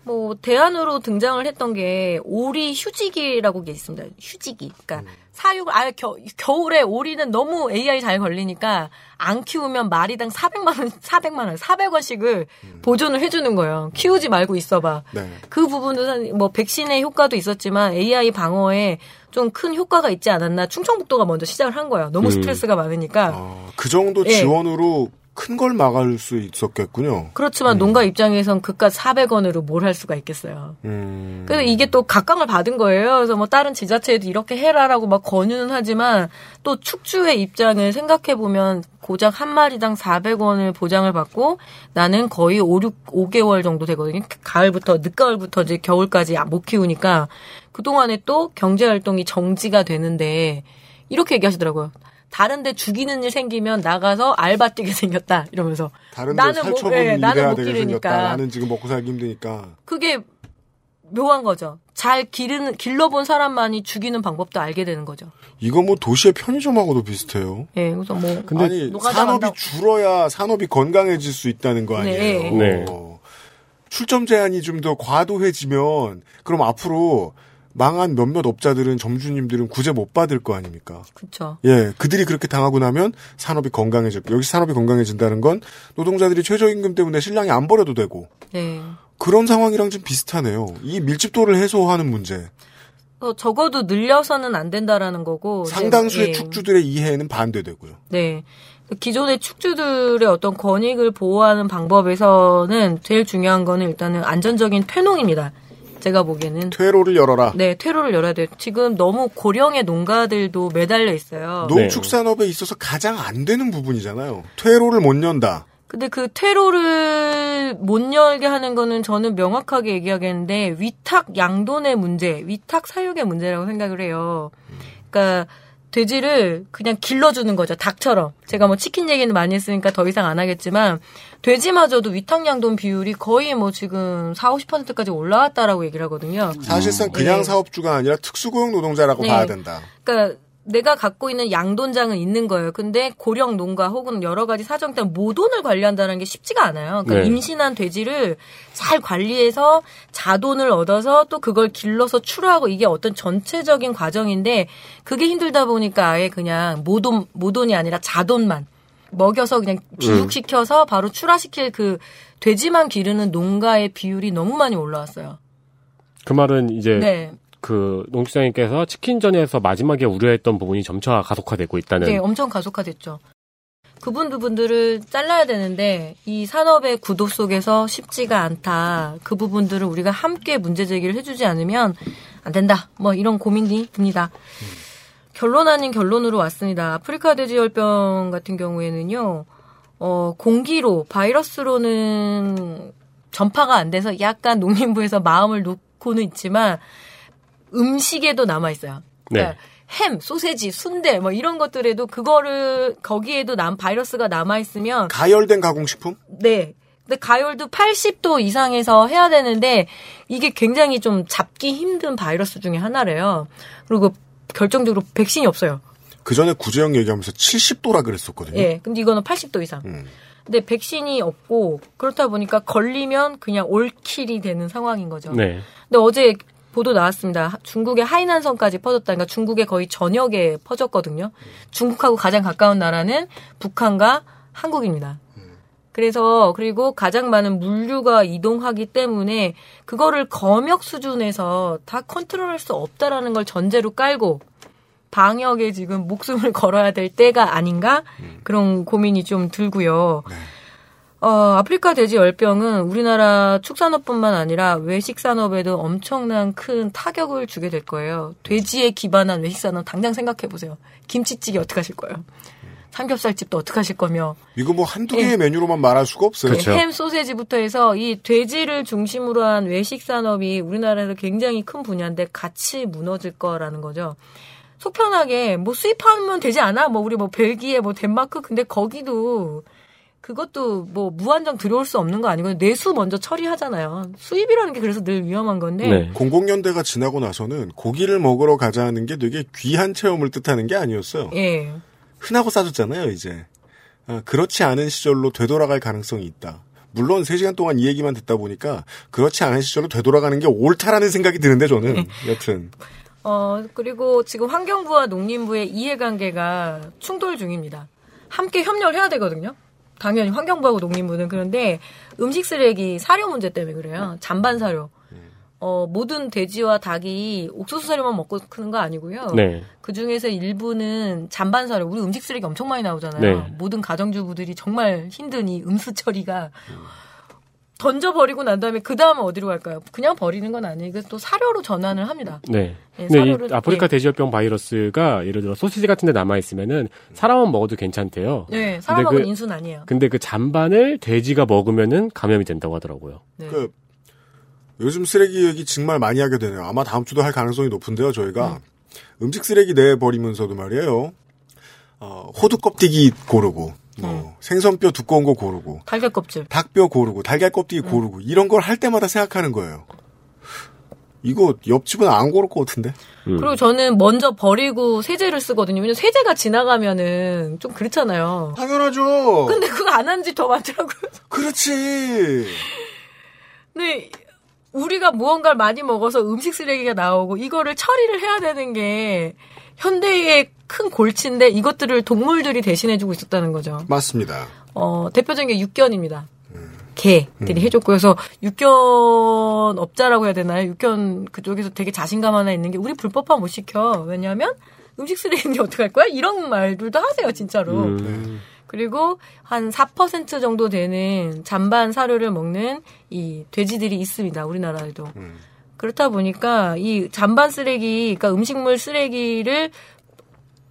뭐 대안으로 등장을 했던 게 오리 휴지기라고 게 있습니다. 휴지기. 그러니까 음. 사육을 아예 겨울에 오리는 너무 에이아이 잘 걸리니까 안 키우면 마리당 사백만 원, 사백만 원, 사백 원씩을 음. 보존을 해주는 거예요. 키우지 말고 있어봐. 네. 그 부분은 뭐 백신의 효과도 있었지만 에이아이 방어에 좀 큰 효과가 있지 않았나. 충청북도가 먼저 시작을 한 거예요. 너무 음. 스트레스가 많으니까. 아, 그 정도 지원으로. 예. 큰 걸 막을 수 있었겠군요. 그렇지만 음. 농가 입장에선 그깟 사백 원으로 뭘 할 수가 있겠어요. 음. 그래서 이게 또 각광을 받은 거예요. 그래서 뭐 다른 지자체에도 이렇게 해라라고 막 권유는 하지만 또 축주의 입장을 생각해보면 고작 한 마리당 사백 원을 보장을 받고 나는 거의 오, 육, 오 개월 정도 되거든요. 가을부터, 늦가을부터 이제 겨울까지 못 키우니까 그동안에 또 경제활동이 정지가 되는데 이렇게 얘기하시더라고요. 다른데 죽이는 일 생기면 나가서 알바 뛰게 생겼다 이러면서 나는 못, 예, 나는 못 기르니까 나는 지금 먹고 살기 힘드니까 그게 묘한 거죠. 잘 기르는 길러본 사람만이 죽이는 방법도 알게 되는 거죠. 이거 뭐 도시의 편의점하고도 비슷해요. 예, 그래서 뭐 근데 아니, 산업이 간다고. 줄어야 산업이 건강해질 수 있다는 거 아니에요. 네. 어. 출점 제한이 좀 더 과도해지면 그럼 앞으로. 망한 몇몇 업자들은 점주님들은 구제 못 받을 거 아닙니까? 그렇죠. 예, 그들이 그렇게 당하고 나면 산업이 건강해질 거예요. 여기서 산업이 건강해진다는 건 노동자들이 최저임금 때문에 실랑이 안 벌여도 되고 네. 그런 상황이랑 좀 비슷하네요. 이 밀집도를 해소하는 문제. 어, 적어도 늘려서는 안 된다라는 거고 상당수의 네. 축주들의 이해에는 반대되고요. 네. 기존의 축주들의 어떤 권익을 보호하는 방법에서는 제일 중요한 거는 일단은 안전적인 퇴농입니다. 제가 보기에는 퇴로를 열어라. 네, 퇴로를 열어야 돼요. 지금 너무 고령의 농가들도 매달려 있어요. 농축산업에 있어서 가장 안 되는 부분이잖아요. 퇴로를 못 연다. 근데 그 퇴로를 못 열게 하는 거는 저는 명확하게 얘기하겠는데 위탁 양돈의 문제, 위탁 사육의 문제라고 생각을 해요. 그러니까 돼지를 그냥 길러주는 거죠. 닭처럼. 제가 뭐 치킨 얘기는 많이 했으니까 더 이상 안 하겠지만 돼지마저도 위탁양돈 비율이 거의 뭐 지금 사십, 오십 퍼센트까지 올라왔다라고 얘기를 하거든요. 사실상 그냥 네. 사업주가 아니라 특수고용 노동자라고 네. 봐야 된다. 그러니까 내가 갖고 있는 양돈장은 있는 거예요. 근데 고령 농가 혹은 여러 가지 사정 때문에 모돈을 관리한다는 게 쉽지가 않아요. 그러니까 네. 임신한 돼지를 잘 관리해서 자돈을 얻어서 또 그걸 길러서 출하하고 이게 어떤 전체적인 과정인데 그게 힘들다 보니까 아예 그냥 모돈, 모돈이 아니라 자돈만 먹여서 그냥 비육시켜서 음. 바로 출하시킬 그 돼지만 기르는 농가의 비율이 너무 많이 올라왔어요. 그 말은 이제... 네. 그 농축장님께서 치킨전에서 마지막에 우려했던 부분이 점차 가속화되고 있다는. 네, 엄청 가속화됐죠. 그분 부분들을 잘라야 되는데 이 산업의 구도 속에서 쉽지가 않다. 그 부분들을 우리가 함께 문제 제기를 해주지 않으면 안 된다. 뭐 이런 고민이 듭니다. 음. 결론 아닌 결론으로 왔습니다. 아프리카 돼지열병 같은 경우에는요, 어, 공기로 바이러스로는 전파가 안 돼서 약간 농림부에서 마음을 놓고는 있지만. 음식에도 남아있어요. 그러니까 네. 햄, 소세지, 순대 뭐 이런 것들에도 그거를 거기에도 남 바이러스가 남아있으면 가열된 가공식품? 네. 근데 가열도 팔십 도 이상에서 해야 되는데 이게 굉장히 좀 잡기 힘든 바이러스 중에 하나래요. 그리고 결정적으로 백신이 없어요. 그 전에 구제형 얘기하면서 칠십 도라 그랬었거든요. 네. 근데 이거는 팔십 도 이상. 음. 근데 백신이 없고 그렇다 보니까 걸리면 그냥 올킬이 되는 상황인 거죠. 네. 근데 어제 보도 나왔습니다. 중국의 하이난성까지 퍼졌다. 그러니까 중국의 거의 전역에 퍼졌거든요. 중국하고 가장 가까운 나라는 북한과 한국입니다. 그래서 그리고 가장 많은 물류가 이동하기 때문에 그거를 검역 수준에서 다 컨트롤할 수 없다라는 걸 전제로 깔고 방역에 지금 목숨을 걸어야 될 때가 아닌가 그런 고민이 좀 들고요. 네. 어, 아프리카 돼지 열병은 우리나라 축산업뿐만 아니라 외식산업에도 엄청난 큰 타격을 주게 될 거예요. 돼지에 기반한 외식산업 당장 생각해보세요. 김치찌개 어떻게 하실 거예요? 삼겹살집도 어떻게 하실 거며. 이거 뭐 한두 개의 예. 메뉴로만 말할 수가 없어요. 그렇죠. 햄, 소세지부터 해서 이 돼지를 중심으로 한 외식산업이 우리나라에서 굉장히 큰 분야인데 같이 무너질 거라는 거죠. 속 편하게 뭐 수입하면 되지 않아? 뭐 우리 뭐 벨기에 뭐 덴마크 근데 거기도 그것도 뭐 무한정 들여올 수 없는 거 아니고 내수 먼저 처리하잖아요. 수입이라는 게 그래서 늘 위험한 건데. 네. 공공연대가 지나고 나서는 고기를 먹으러 가자는 게 되게 귀한 체험을 뜻하는 게 아니었어요. 예. 흔하고 싸졌잖아요 이제. 아, 그렇지 않은 시절로 되돌아갈 가능성이 있다. 물론 세 시간 동안 이 얘기만 듣다 보니까 그렇지 않은 시절로 되돌아가는 게 옳다라는 생각이 드는데 저는. 여튼. 어 그리고 지금 환경부와 농림부의 이해관계가 충돌 중입니다. 함께 협력을 해야 되거든요. 당연히 환경부하고 농림부는. 그런데 음식 쓰레기 사료 문제 때문에 그래요. 잔반 사료. 어, 모든 돼지와 닭이 옥수수 사료만 먹고 크는 거 아니고요. 네. 그중에서 일부는 잔반 사료. 우리 음식 쓰레기 엄청 많이 나오잖아요. 네. 모든 가정주부들이 정말 힘든 이 음수 처리가 던져버리고 난 다음에 그 다음에 어디로 갈까요? 그냥 버리는 건 아니고 또 사료로 전환을 합니다. 네. 네, 네 이 아프리카 네. 돼지열병 바이러스가 예를 들어 소시지 같은 데 남아있으면은 사람만 먹어도 괜찮대요. 네. 사람하고는 그, 인수는 아니에요. 근데 그 잔반을 돼지가 먹으면은 감염이 된다고 하더라고요. 네. 그 요즘 쓰레기 얘기 정말 많이 하게 되네요. 아마 다음 주도 할 가능성이 높은데요. 저희가 음. 음식 쓰레기 내버리면서도 말이에요. 어, 호두 껍데기 고르고 뭐 음. 생선뼈 두꺼운 거 고르고 달걀 껍질, 닭뼈 고르고 달걀 껍데기 음. 고르고 이런 걸 할 때마다 생각하는 고르고 이거 옆집은 안 고를 것 같은데. 음. 그리고 저는 먼저 버리고 세제를 쓰거든요. 왜냐면 세제가 지나가면은 좀 그렇잖아요. 당연하죠. 근데 그거 안 하는 집 더 많더라고요. 그렇지. 네. 우리가 무언가를 많이 먹어서 음식 쓰레기가 나오고 이거를 처리를 해야 되는 게 현대의 큰 골치인데 이것들을 동물들이 대신해주고 있었다는 거죠. 맞습니다. 어, 대표적인 게 육견입니다. 음. 개들이 음. 해줬고 그래서 육견 업자라고 해야 되나요? 육견 그쪽에서 되게 자신감 하나 있는 게 우리 불법화 못 시켜. 왜냐하면 음식 쓰레기인데 어떡할 거야? 이런 말들도 하세요 진짜로. 음. 그리고 한 사 퍼센트 정도 되는 잔반 사료를 먹는 이 돼지들이 있습니다. 우리나라에도. 음. 그렇다 보니까 이 잔반 쓰레기, 그러니까 음식물 쓰레기를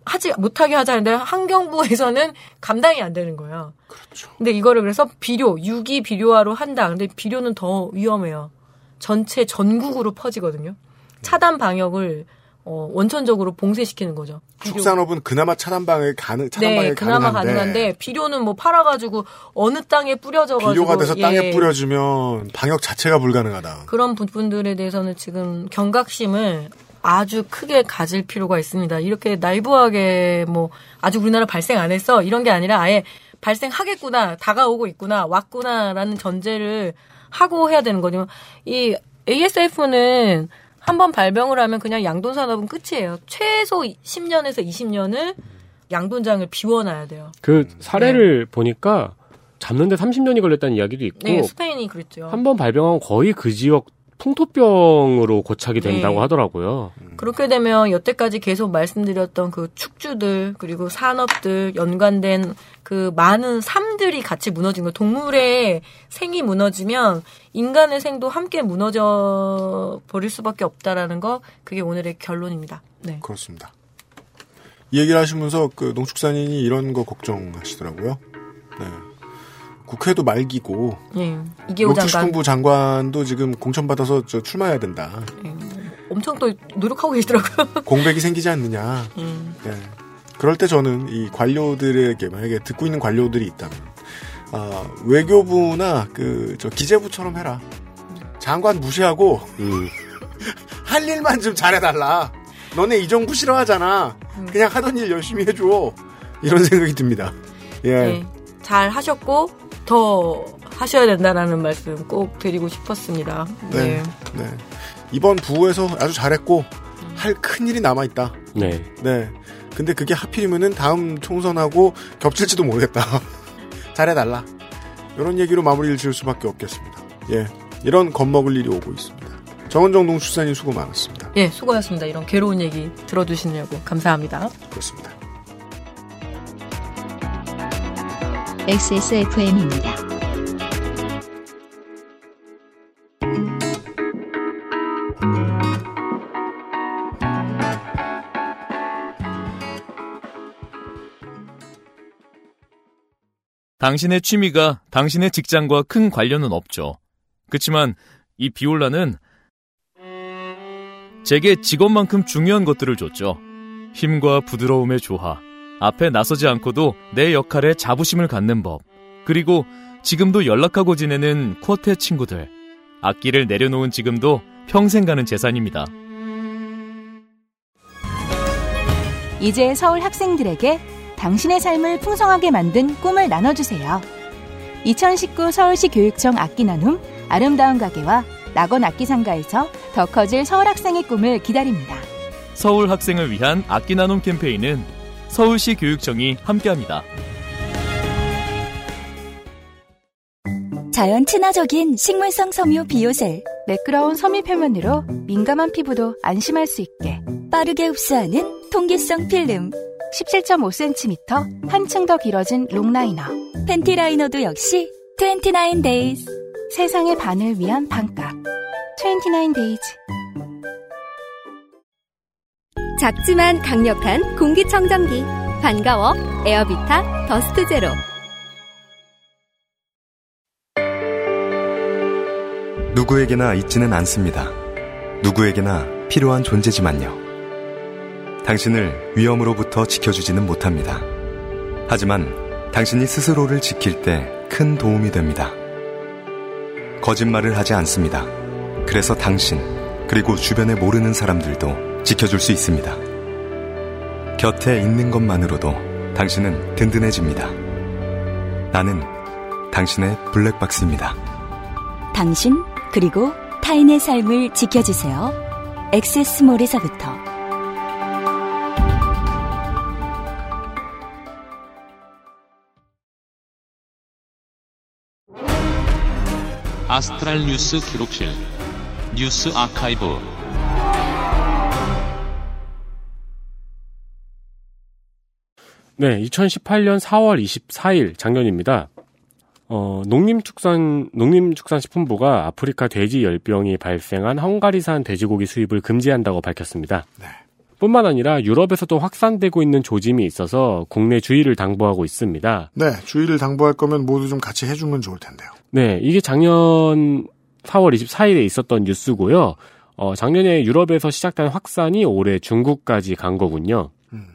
하지 못하게 하자는데 환경부에서는 감당이 안 되는 거예요. 그렇죠. 근데 이거를 그래서 비료, 유기 비료화로 한다. 근데 비료는 더 위험해요. 전체 전국으로 퍼지거든요. 차단 방역을 어, 원천적으로 봉쇄시키는 거죠. 비료. 축산업은 그나마 차단 방역이 가능, 차단 방역이 네, 그나마 가능한데. 가능한데 비료는 뭐 팔아가지고 어느 땅에 뿌려져가지고 비료가 돼서 예. 땅에 뿌려주면 방역 자체가 불가능하다. 그런 부분들에 대해서는 지금 경각심을 아주 크게 가질 필요가 있습니다. 이렇게 나이브하게 뭐 아주 우리나라 발생 안 했어 이런 게 아니라 아예 발생하겠구나, 다가오고 있구나, 왔구나라는 전제를 하고 해야 되는 거죠. 이 에이에스에프는 한번 발병을 하면 그냥 양돈 산업은 끝이에요. 최소 십 년에서 이십 년을 양돈장을 비워놔야 돼요. 그 사례를 네. 보니까 잡는데 삼십 년이 걸렸다는 이야기도 있고 네, 스페인이 그랬죠. 한번 발병하면 거의 그 지역 풍토병으로 고착이 된다고 네. 하더라고요. 그렇게 되면 여태까지 계속 말씀드렸던 그 축주들 그리고 산업들 연관된 그 많은 삶들이 같이 무너진 거예요. 동물의 생이 무너지면 인간의 생도 함께 무너져 버릴 수밖에 없다라는 거 그게 오늘의 결론입니다. 네. 그렇습니다. 이 얘기를 하시면서 그 농축산인이 이런 거 걱정하시더라고요. 네. 국회도 말기고 예, 농축식품부 장관도 지금 공천받아서 저 출마해야 된다. 예, 엄청 또 노력하고 계시더라고요. 공백이 생기지 않느냐. 음. 예, 그럴 때 저는 이 관료들에게 만약에 듣고 있는 관료들이 있다면 아, 외교부나 그 저 기재부처럼 해라. 장관 무시하고 음. 할 일만 좀 잘해달라. 너네 이 정부 싫어하잖아. 음. 그냥 하던 일 열심히 해줘. 이런 생각이 듭니다. 예, 예. 잘 하셨고 더 하셔야 된다라는 말씀 꼭 드리고 싶었습니다. 네. 네. 네. 이번 부에서 아주 잘했고 음. 할 큰일이 남아있다. 네. 네. 근데 그게 하필이면은 다음 총선하고 겹칠지도 모르겠다. 잘해달라. 이런 얘기로 마무리를 지을 수밖에 없겠습니다. 예. 이런 겁먹을 일이 오고 있습니다. 정은정 농축산인 수고 많았습니다. 예, 수고하셨습니다. 이런 괴로운 얘기 들어주시냐고 감사합니다. 그렇습니다. 엑스에스에프엠입니다. 당신의 취미가 당신의 직장과 큰 관련은 없죠. 그렇지만 이 비올라는 제게 직업만큼 중요한 것들을 줬죠. 힘과 부드러움의 조화, 앞에 나서지 않고도 내 역할에 자부심을 갖는 법, 그리고 지금도 연락하고 지내는 쿼텟 친구들. 악기를 내려놓은 지금도 평생 가는 재산입니다. 이제 서울 학생들에게 당신의 삶을 풍성하게 만든 꿈을 나눠주세요. 이천십구 서울시 교육청 악기 나눔, 아름다운 가게와 낙원 악기상가에서 더 커질 서울 학생의 꿈을 기다립니다. 서울 학생을 위한 악기 나눔 캠페인은 서울시 교육청이 함께합니다. 자연 친화적인 식물성 섬유 비오셀. 매끄러운 섬유 표면으로 민감한 피부도 안심할 수 있게 빠르게 흡수하는 통기성 필름. 십칠 점 오 센티미터 한층 더 길어진 롱라이너. 팬티라이너도 역시 이십구 데이즈. 세상의 반을 위한 반값 이십구 데이즈. 작지만 강력한 공기청정기. 반가워 에어비타 더스트 제로. 누구에게나 있지는 않습니다. 누구에게나 필요한 존재지만요. 당신을 위험으로부터 지켜주지는 못합니다. 하지만 당신이 스스로를 지킬 때 큰 도움이 됩니다. 거짓말을 하지 않습니다. 그래서 당신, 그리고 주변에 모르는 사람들도 지켜줄 수 있습니다. 곁에 있는 것만으로도 당신은 든든해집니다. 나는 당신의 블랙박스입니다. 당신, 그리고 타인의 삶을 지켜주세요. 엑세스몰에서부터. 아스트랄 뉴스 기록실 뉴스 아카이브. 네, 이천십팔 년 사월 이십사일 작년입니다. 어, 농림축산 농림축산식품부가 아프리카 돼지 열병이 발생한 헝가리산 돼지고기 수입을 금지한다고 밝혔습니다. 네. 뿐만 아니라 유럽에서도 확산되고 있는 조짐이 있어서 국내 주의를 당부하고 있습니다. 네, 주의를 당부할 거면 모두 좀 같이 해주면 좋을 텐데요. 네, 이게 작년 사월 이십사일에 있었던 뉴스고요. 어, 작년에 유럽에서 시작된 확산이 올해 중국까지 간 거군요. 음.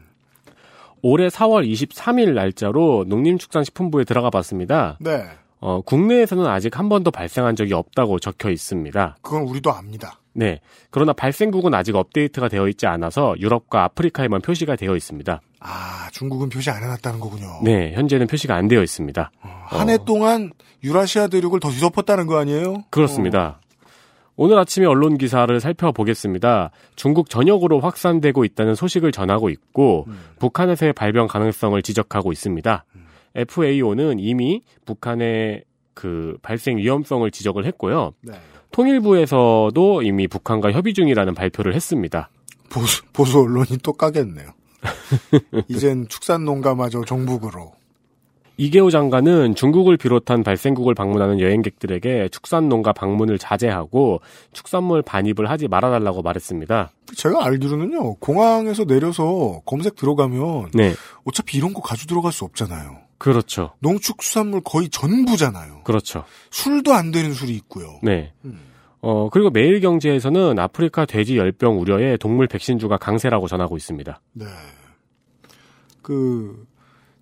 올해 사월 이십삼일 날짜로 농림축산식품부에 들어가 봤습니다. 네. 어, 국내에서는 아직 한 번도 발생한 적이 없다고 적혀 있습니다. 그건 우리도 압니다. 네. 그러나 발생국은 아직 업데이트가 되어 있지 않아서 유럽과 아프리카에만 표시가 되어 있습니다. 아, 중국은 표시 안 해놨다는 거군요. 네. 현재는 표시가 안 되어 있습니다. 어, 한 해 어. 동안 유라시아 대륙을 더 뒤덮었다는 거 아니에요? 그렇습니다. 어. 오늘 아침에 언론 기사를 살펴보겠습니다. 중국 전역으로 확산되고 있다는 소식을 전하고 있고 음. 북한에서의 발병 가능성을 지적하고 있습니다. 음. 에프에이오는 이미 북한의 그 발생 위험성을 지적을 했고요. 네. 통일부에서도 이미 북한과 협의 중이라는 발표를 했습니다. 보수, 보수 언론이 또 까겠네요. 이젠 축산농가마저 종북으로. 이계호 장관은 중국을 비롯한 발생국을 방문하는 여행객들에게 축산농가 방문을 자제하고 축산물 반입을 하지 말아달라고 말했습니다. 제가 알기로는요. 공항에서 내려서 검색 들어가면 네. 어차피 이런 거 가지고 들어갈 수 없잖아요. 그렇죠. 농축수산물 거의 전부잖아요. 그렇죠. 술도 안 되는 술이 있고요. 네. 음. 어, 그리고 매일경제에서는 아프리카 돼지 열병 우려에 동물 백신주가 강세라고 전하고 있습니다. 네. 그,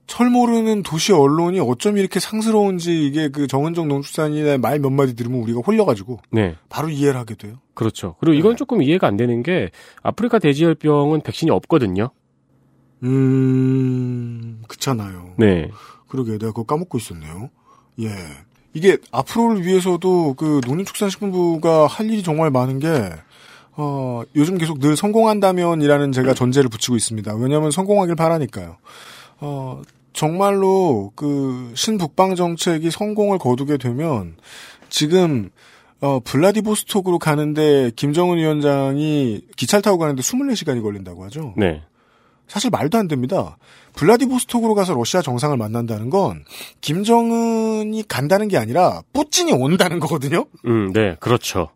철 모르는 도시 언론이 어쩜 이렇게 상스러운지 이게 그 정은정 농축산인의 말 몇 마디 들으면 우리가 홀려가지고. 네. 바로 이해를 하게 돼요. 그렇죠. 그리고 이건 네. 조금 이해가 안 되는 게 아프리카 돼지 열병은 백신이 없거든요. 음, 그렇잖아요. 네. 그러게, 내가 그거 까먹고 있었네요. 예. 이게, 앞으로를 위해서도 그, 농림축산식품부가 할 일이 정말 많은 게, 어, 요즘 계속 늘 성공한다면이라는 제가 전제를 붙이고 있습니다. 왜냐면 성공하길 바라니까요. 어, 정말로 그, 신북방정책이 성공을 거두게 되면, 지금, 어, 블라디보스톡으로 가는데, 김정은 위원장이 기차를 타고 가는데 이십사 시간이 걸린다고 하죠? 네. 사실 말도 안 됩니다. 블라디보스톡으로 가서 러시아 정상을 만난다는 건 김정은이 간다는 게 아니라 푸틴이 온다는 거거든요. 음, 네, 그렇죠.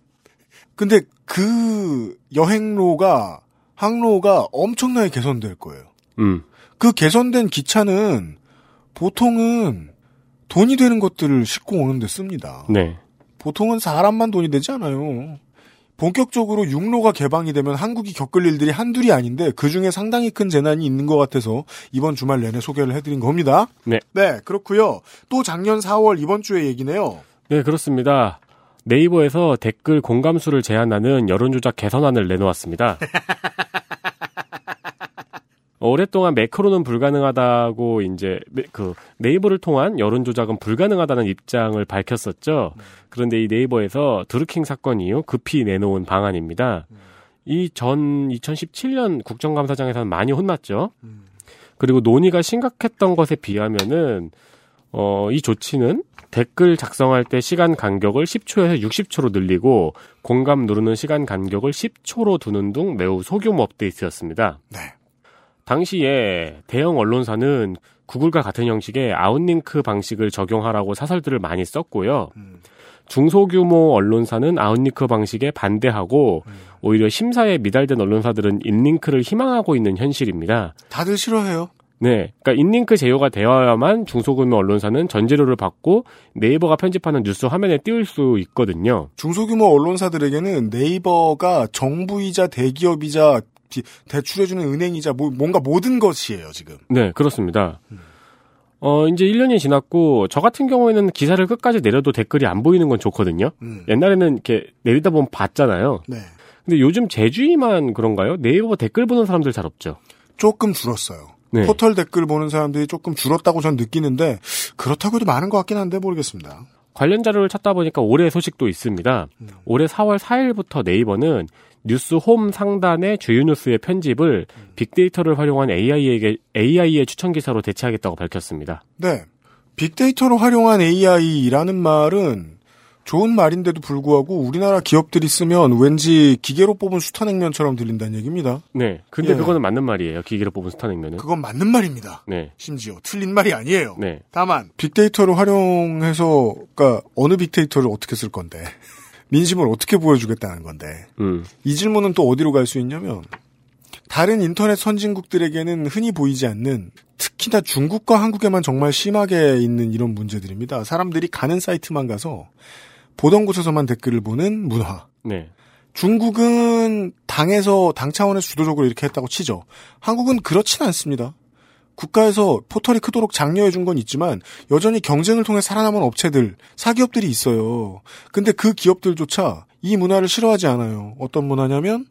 근데 그 여행로가 항로가 엄청나게 개선될 거예요. 음. 그 개선된 기차는 보통은 돈이 되는 것들을 싣고 오는 데 씁니다. 네. 보통은 사람만 돈이 되지 않아요. 본격적으로 육로가 개방이 되면 한국이 겪을 일들이 한둘이 아닌데 그중에 상당히 큰 재난이 있는 것 같아서 이번 주말 내내 소개를 해드린 겁니다. 네. 네, 그렇고요. 또 작년 사월 이번 주의 얘기네요. 네, 그렇습니다. 네이버에서 댓글 공감수를 제한하는 여론조작 개선안을 내놓았습니다. 오랫동안 매크로는 불가능하다고 이제 그 네이버를 통한 여론조작은 불가능하다는 입장을 밝혔었죠. 그런데 이 네이버에서 드루킹 사건 이후 급히 내놓은 방안입니다. 이 전 이천십칠 년 국정감사장에서는 많이 혼났죠. 그리고 논의가 심각했던 것에 비하면은 어, 이 조치는 댓글 작성할 때 시간 간격을 십 초에서 육십 초로 늘리고 공감 누르는 시간 간격을 십 초로 두는 등 매우 소규모 업데이트였습니다. 네. 당시에 대형 언론사는 구글과 같은 형식의 아웃링크 방식을 적용하라고 사설들을 많이 썼고요. 음. 중소규모 언론사는 아웃링크 방식에 반대하고 음. 오히려 심사에 미달된 언론사들은 인링크를 희망하고 있는 현실입니다. 다들 싫어해요. 네, 그러니까 인링크 제휴가 되어야만 중소규모 언론사는 전재료를 받고 네이버가 편집하는 뉴스 화면에 띄울 수 있거든요. 중소규모 언론사들에게는 네이버가 정부이자 대기업이자 대출해주는 은행이자 뭐, 뭔가 모든 것이에요, 지금. 네, 그렇습니다. 어, 이제 일 년이 지났고, 저 같은 경우에는 기사를 끝까지 내려도 댓글이 안 보이는 건 좋거든요. 음. 옛날에는 이렇게 내리다 보면 봤잖아요. 네. 근데 요즘 제주이만 그런가요? 네이버 댓글 보는 사람들 잘 없죠? 조금 줄었어요. 네. 포털 댓글 보는 사람들이 조금 줄었다고 전 느끼는데, 그렇다고 해도 많은 것 같긴 한데 모르겠습니다. 관련 자료를 찾다 보니까 올해 소식도 있습니다. 음. 올해 사월 사일부터 네이버는 뉴스 홈 상단의 주요 뉴스의 편집을 빅데이터를 활용한 에이아이에게, 에이아이의 추천 기사로 대체하겠다고 밝혔습니다. 네. 빅데이터를 활용한 에이아이라는 말은 좋은 말인데도 불구하고 우리나라 기업들이 쓰면 왠지 기계로 뽑은 수타냉면처럼 들린다는 얘기입니다. 네. 근데 예. 그거는 맞는 말이에요. 기계로 뽑은 수타냉면은. 그건 맞는 말입니다. 네. 심지어 틀린 말이 아니에요. 네. 다만 빅데이터를 활용해서 그러니까 어느 빅데이터를 어떻게 쓸 건데. 민심을 어떻게 보여주겠다는 건데 음. 이 질문은 또 어디로 갈 수 있냐면 다른 인터넷 선진국들에게는 흔히 보이지 않는 특히나 중국과 한국에만 정말 심하게 있는 이런 문제들입니다. 사람들이 가는 사이트만 가서 보던 곳에서만 댓글을 보는 문화. 네. 중국은 당에서 당 차원에서 주도적으로 이렇게 했다고 치죠. 한국은 그렇진 않습니다. 국가에서 포털이 크도록 장려해준 건 있지만 여전히 경쟁을 통해 살아남은 업체들, 사기업들이 있어요. 근데 그 기업들조차 이 문화를 싫어하지 않아요. 어떤 문화냐면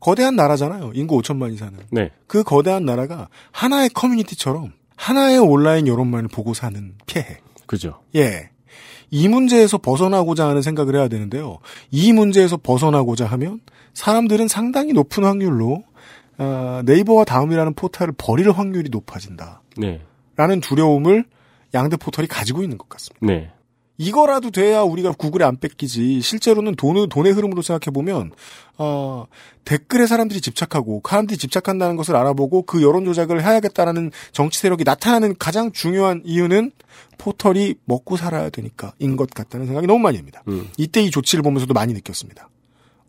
거대한 나라잖아요. 인구 오천만이 사는. 네. 그 거대한 나라가 하나의 커뮤니티처럼 하나의 온라인 여론만을 보고 사는 피해. 그죠. 예. 이 문제에서 벗어나고자 하는 생각을 해야 되는데요. 이 문제에서 벗어나고자 하면 사람들은 상당히 높은 확률로 어, 네이버와 다음이라는 포털을 버릴 확률이 높아진다. 네. 라는 두려움을 양대 포털이 가지고 있는 것 같습니다. 네. 이거라도 돼야 우리가 구글에 안 뺏기지. 실제로는 돈, 돈의 흐름으로 생각해보면 어, 댓글에 사람들이 집착하고 사람들이 집착한다는 것을 알아보고 그 여론조작을 해야겠다라는 정치 세력이 나타나는 가장 중요한 이유는 포털이 먹고 살아야 되니까 인 것 같다는 생각이 너무 많이 듭니다. 음. 이때 이 조치를 보면서도 많이 느꼈습니다.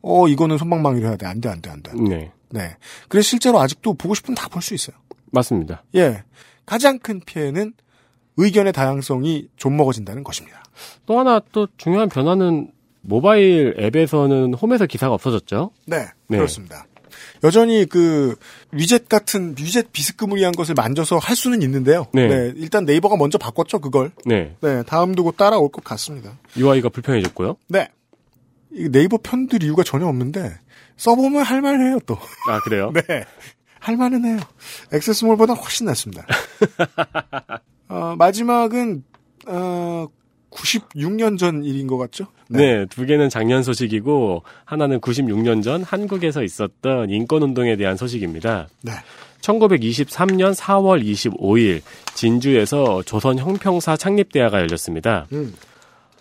어, 이거는 손방망이로 해야 돼. 안 돼, 안 돼, 안 돼. 네. 네. 그래서 실제로 아직도 보고 싶으면 다 볼 수 있어요. 맞습니다. 예. 가장 큰 피해는 의견의 다양성이 좀먹어진다는 것입니다. 또 하나 또 중요한 변화는 모바일 앱에서는 홈에서 기사가 없어졌죠? 네. 네. 그렇습니다. 여전히 그 위젯 같은 위젯 비스크무리한 것을 만져서 할 수는 있는데요. 네. 네. 일단 네이버가 먼저 바꿨죠, 그걸. 네. 네. 다음 두고 따라올 것 같습니다. 유아이가 불편해졌고요. 네. 네이버 편들 이유가 전혀 없는데 써보면 할만해요 또. 아 그래요? 네, 할만은 해요. 액세스몰보다 훨씬 낫습니다. 어, 마지막은 어, 구십육 년 전 일인 것 같죠? 네. 네, 두 개는 작년 소식이고 하나는 구십육 년 전 한국에서 있었던 인권운동에 대한 소식입니다. 네. 천구백이십삼 년 사월 이십오일 진주에서 조선 형평사 창립대회가 열렸습니다. 음.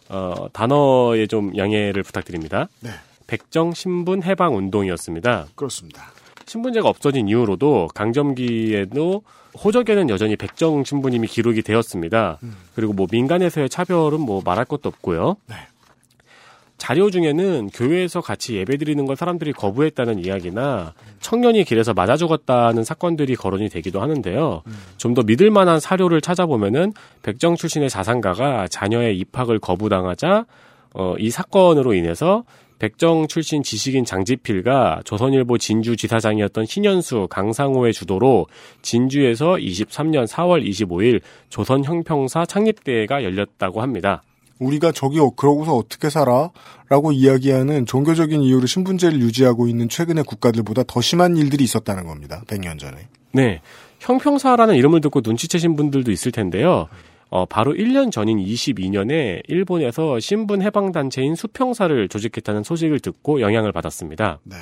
어, 단어에 좀 양해를 부탁드립니다. 네. 백정 신분 해방 운동이었습니다. 그렇습니다. 신분제가 없어진 이후로도 강점기에도 호적에는 여전히 백정 신분임이 기록이 되었습니다. 음. 그리고 뭐 민간에서의 차별은 뭐 말할 것도 없고요. 네. 자료 중에는 교회에서 같이 예배드리는 걸 사람들이 거부했다는 이야기나 청년이 길에서 맞아 죽었다는 사건들이 거론이 되기도 하는데요. 음. 좀 더 믿을 만한 사료를 찾아보면은 백정 출신의 자산가가 자녀의 입학을 거부당하자 어, 이 사건으로 인해서 백정 출신 지식인 장지필가 조선일보 진주지사장이었던 신현수, 강상호의 주도로 진주에서 이십삼년 사월 이십오일 조선 형평사 창립대회가 열렸다고 합니다. 우리가 저기 그러고서 어떻게 살아? 라고 이야기하는 종교적인 이유로 신분제를 유지하고 있는 최근의 국가들보다 더 심한 일들이 있었다는 겁니다. 백년 전에. 네. 형평사라는 이름을 듣고 눈치채신 분들도 있을 텐데요. 어, 바로 일 년 전인 이십이년에 일본에서 신분해방단체인 수평사를 조직했다는 소식을 듣고 영향을 받았습니다. 네.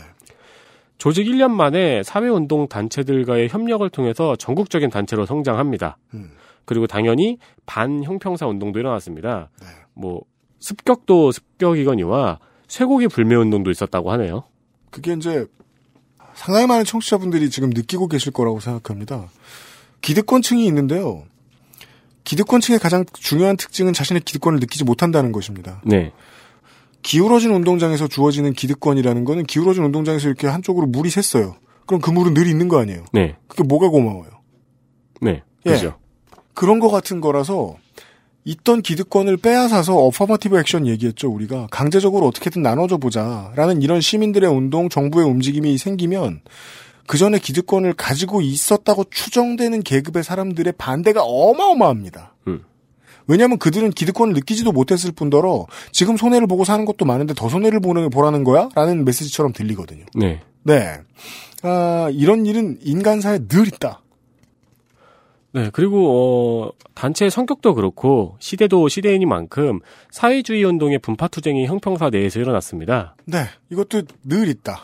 조직 일 년 만에 사회운동 단체들과의 협력을 통해서 전국적인 단체로 성장합니다. 음. 그리고 당연히 반형평사 운동도 일어났습니다. 네. 뭐 습격도 습격이거니와 쇠고기 불매운동도 있었다고 하네요. 그게 이제 상당히 많은 청취자분들이 지금 느끼고 계실 거라고 생각합니다. 기득권층이 있는데요. 기득권층의 가장 중요한 특징은 자신의 기득권을 느끼지 못한다는 것입니다. 네. 기울어진 운동장에서 주어지는 기득권이라는 거는 기울어진 운동장에서 이렇게 한쪽으로 물이 샜어요. 그럼 그 물은 늘 있는 거 아니에요. 네. 그게 뭐가 고마워요. 네. 그렇죠. 예. 그런 거 같은 거라서 있던 기득권을 빼앗아서 어퍼머티브 액션 얘기했죠. 우리가 강제적으로 어떻게든 나눠줘 보자라는 이런 시민들의 운동, 정부의 움직임이 생기면 그 전에 기득권을 가지고 있었다고 추정되는 계급의 사람들의 반대가 어마어마합니다. 음. 왜냐하면 그들은 기득권을 느끼지도 못했을 뿐더러 지금 손해를 보고 사는 것도 많은데 더 손해를 보는, 보라는 거야? 라는 메시지처럼 들리거든요. 네. 네. 아, 이런 일은 인간사에 늘 있다. 네, 그리고, 어, 단체의 성격도 그렇고, 시대도 시대이니만큼, 사회주의 운동의 분파투쟁이 형평사 내에서 일어났습니다. 네, 이것도 늘 있다.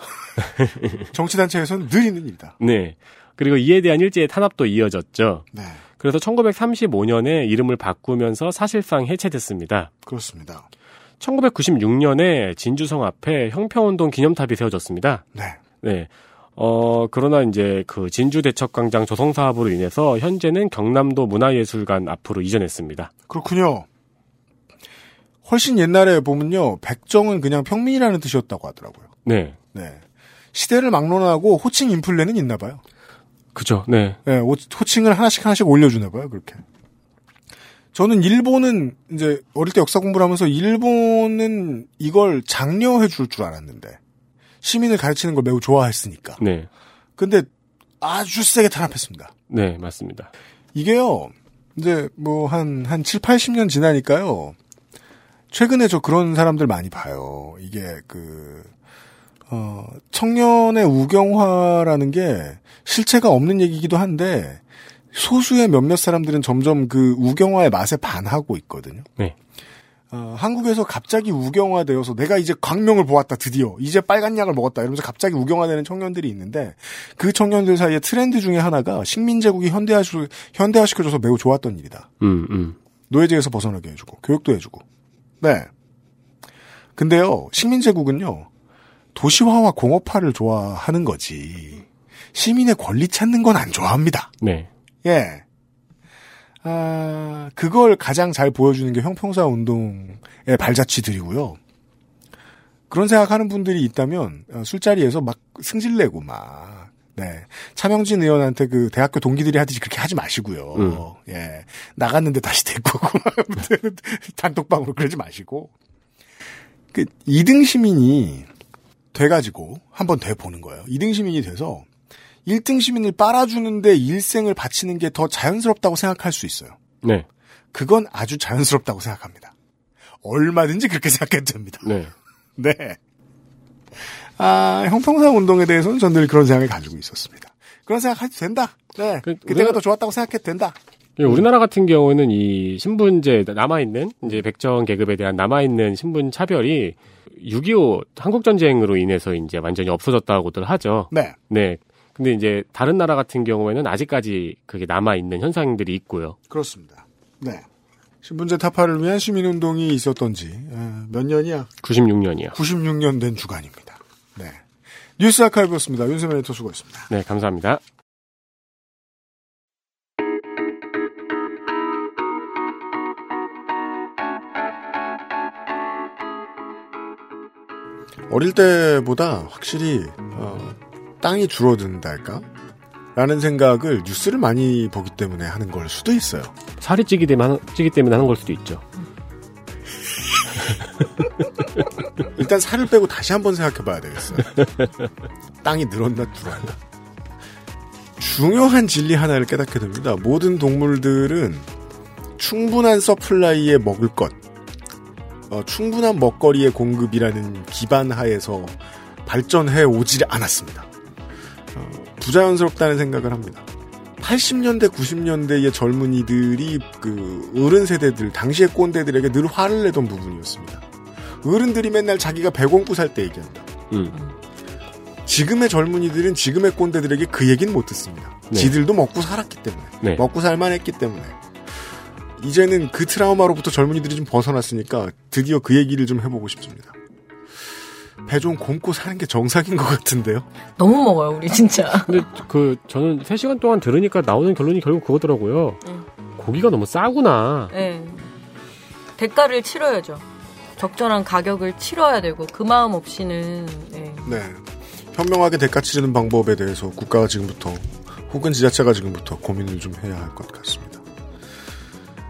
정치단체에서는 늘 있는 일이다. 네. 그리고 이에 대한 일제의 탄압도 이어졌죠. 네. 그래서 천구백삼십오년에 이름을 바꾸면서 사실상 해체됐습니다. 그렇습니다. 천구백구십육년에 진주성 앞에 형평운동 기념탑이 세워졌습니다. 네. 네. 어, 그러나 이제 그 진주대척광장 조성사업으로 인해서 현재는 경남도 문화예술관 앞으로 이전했습니다. 그렇군요. 훨씬 옛날에 보면요. 백정은 그냥 평민이라는 뜻이었다고 하더라고요. 네. 네. 시대를 막론하고 호칭 인플레는 있나 봐요. 그죠. 네. 네. 호칭을 하나씩 하나씩 올려주나 봐요. 그렇게. 저는 일본은 이제 어릴 때 역사 공부를 하면서 일본은 이걸 장려해 줄 줄 알았는데. 시민을 가르치는 걸 매우 좋아했으니까. 네. 근데 아주 세게 탄압했습니다. 네, 맞습니다. 이게요, 이제 뭐 한, 한 칠팔십년 지나니까요, 최근에 저 그런 사람들 많이 봐요. 이게 그, 어, 청년의 우경화라는 게 실체가 없는 얘기이기도 한데, 소수의 몇몇 사람들은 점점 그 우경화의 맛에 반하고 있거든요. 네. 어, 한국에서 갑자기 우경화되어서 내가 이제 광명을 보았다 드디어 이제 빨간 약을 먹었다 이러면서 갑자기 우경화되는 청년들이 있는데 그 청년들 사이에 트렌드 중에 하나가 식민제국이 현대화, 현대화시켜줘서 매우 좋았던 일이다. 음, 음. 노예제에서 벗어나게 해주고 교육도 해주고. 네. 근데요 식민제국은요 도시화와 공업화를 좋아하는 거지 시민의 권리 찾는 건 안 좋아합니다. 네. 예. 아, 그걸 가장 잘 보여주는 게 형평사 운동의 발자취들이고요. 그런 생각하는 분들이 있다면 술자리에서 막 승질내고 막 네. 차명진 의원한테 그 대학교 동기들이 하듯이 그렇게 하지 마시고요. 음. 예. 나갔는데 다시 데리고 오고 단톡방으로 그러지 마시고 그 이등 시민이 돼가지고 한번 돼보는 거예요. 이등 시민이 돼서 일등 시민을 빨아주는데 일생을 바치는 게 더 자연스럽다고 생각할 수 있어요. 네. 그건 아주 자연스럽다고 생각합니다. 얼마든지 그렇게 생각해도 됩니다. 네. 네. 아, 형평사 운동에 대해서는 전 늘 그런 생각을 가지고 있었습니다. 그런 생각 해도 된다. 네. 그, 그때가 우리나라, 더 좋았다고 생각해도 된다. 우리나라 같은 경우는 이 신분제, 남아있는, 이제 백정 계급에 대한 남아있는 신분 차별이 육이오 한국전쟁으로 인해서 이제 완전히 없어졌다고들 하죠. 네. 네. 근데 이제 다른 나라 같은 경우에는 아직까지 그게 남아있는 현상들이 있고요. 그렇습니다. 네. 신분제 타파를 위한 시민운동이 있었던지 몇 년이야? 구십육년이요. 구십육년 된 주간입니다. 네. 뉴스 아카이브였습니다. 윤세민 에디터 수고했습니다. 네, 감사합니다. 어릴 때보다 확실히 어... 땅이 줄어든달까? 라는 생각을 뉴스를 많이 보기 때문에 하는 걸 수도 있어요. 살이 찌기 때문에 하는, 찌기 때문에 하는 걸 수도 있죠. 일단 살을 빼고 다시 한번 생각해봐야 되겠어요. 땅이 늘었나 줄었나. 중요한 진리 하나를 깨닫게 됩니다. 모든 동물들은 충분한 서플라이에 먹을 것, 어, 충분한 먹거리의 공급이라는 기반 하에서 발전해 오지 않았습니다. 어, 부자연스럽다는 생각을 합니다. 팔십 년대, 구십 년대의 젊은이들이 그 어른 세대들, 당시의 꼰대들에게 늘 화를 내던 부분이었습니다. 어른들이 맨날 자기가 배고프 살 때 얘기한다. 음. 지금의 젊은이들은 지금의 꼰대들에게 그 얘기는 못 듣습니다. 네. 지들도 먹고 살았기 때문에. 네. 먹고 살만 했기 때문에. 이제는 그 트라우마로부터 젊은이들이 좀 벗어났으니까 드디어 그 얘기를 좀 해보고 싶습니다. 배 좀 곪고 사는 게 정상인 것 같은데요? 너무 먹어요, 우리 진짜. 근데 그 저는 세 시간 동안 들으니까 나오는 결론이 결국 그거더라고요. 응. 고기가 너무 싸구나. 네. 대가를 치러야죠. 적절한 가격을 치러야 되고 그 마음 없이는. 네. 네. 현명하게 대가 치르는 방법에 대해서 국가가 지금부터 혹은 지자체가 지금부터 고민을 좀 해야 할 것 같습니다.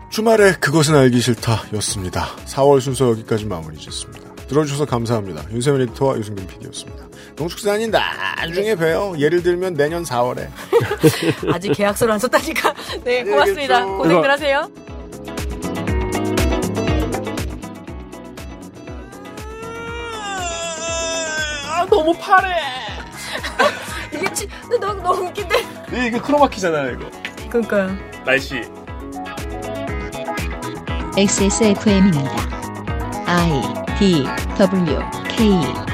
주말에 그것은 알기 싫다였습니다. 사월 순서 여기까지 마무리 짓습니다. 들어주셔서 감사합니다. 윤세민 에디터와 유승균 피디였습니다. 농축산인 나중에 봬요. 예를 들면 내년 사월에. 아직 계약서를 안 썼다니까. 네, 고맙습니다. 고생들 하세요. 아, 너무 파래. 이게 치, 너무, 너무 웃긴데. 네, 이거 크로마키잖아요, 이거. 그러니까요. 날씨. 엑스에스에프엠입니다. I. D, W, K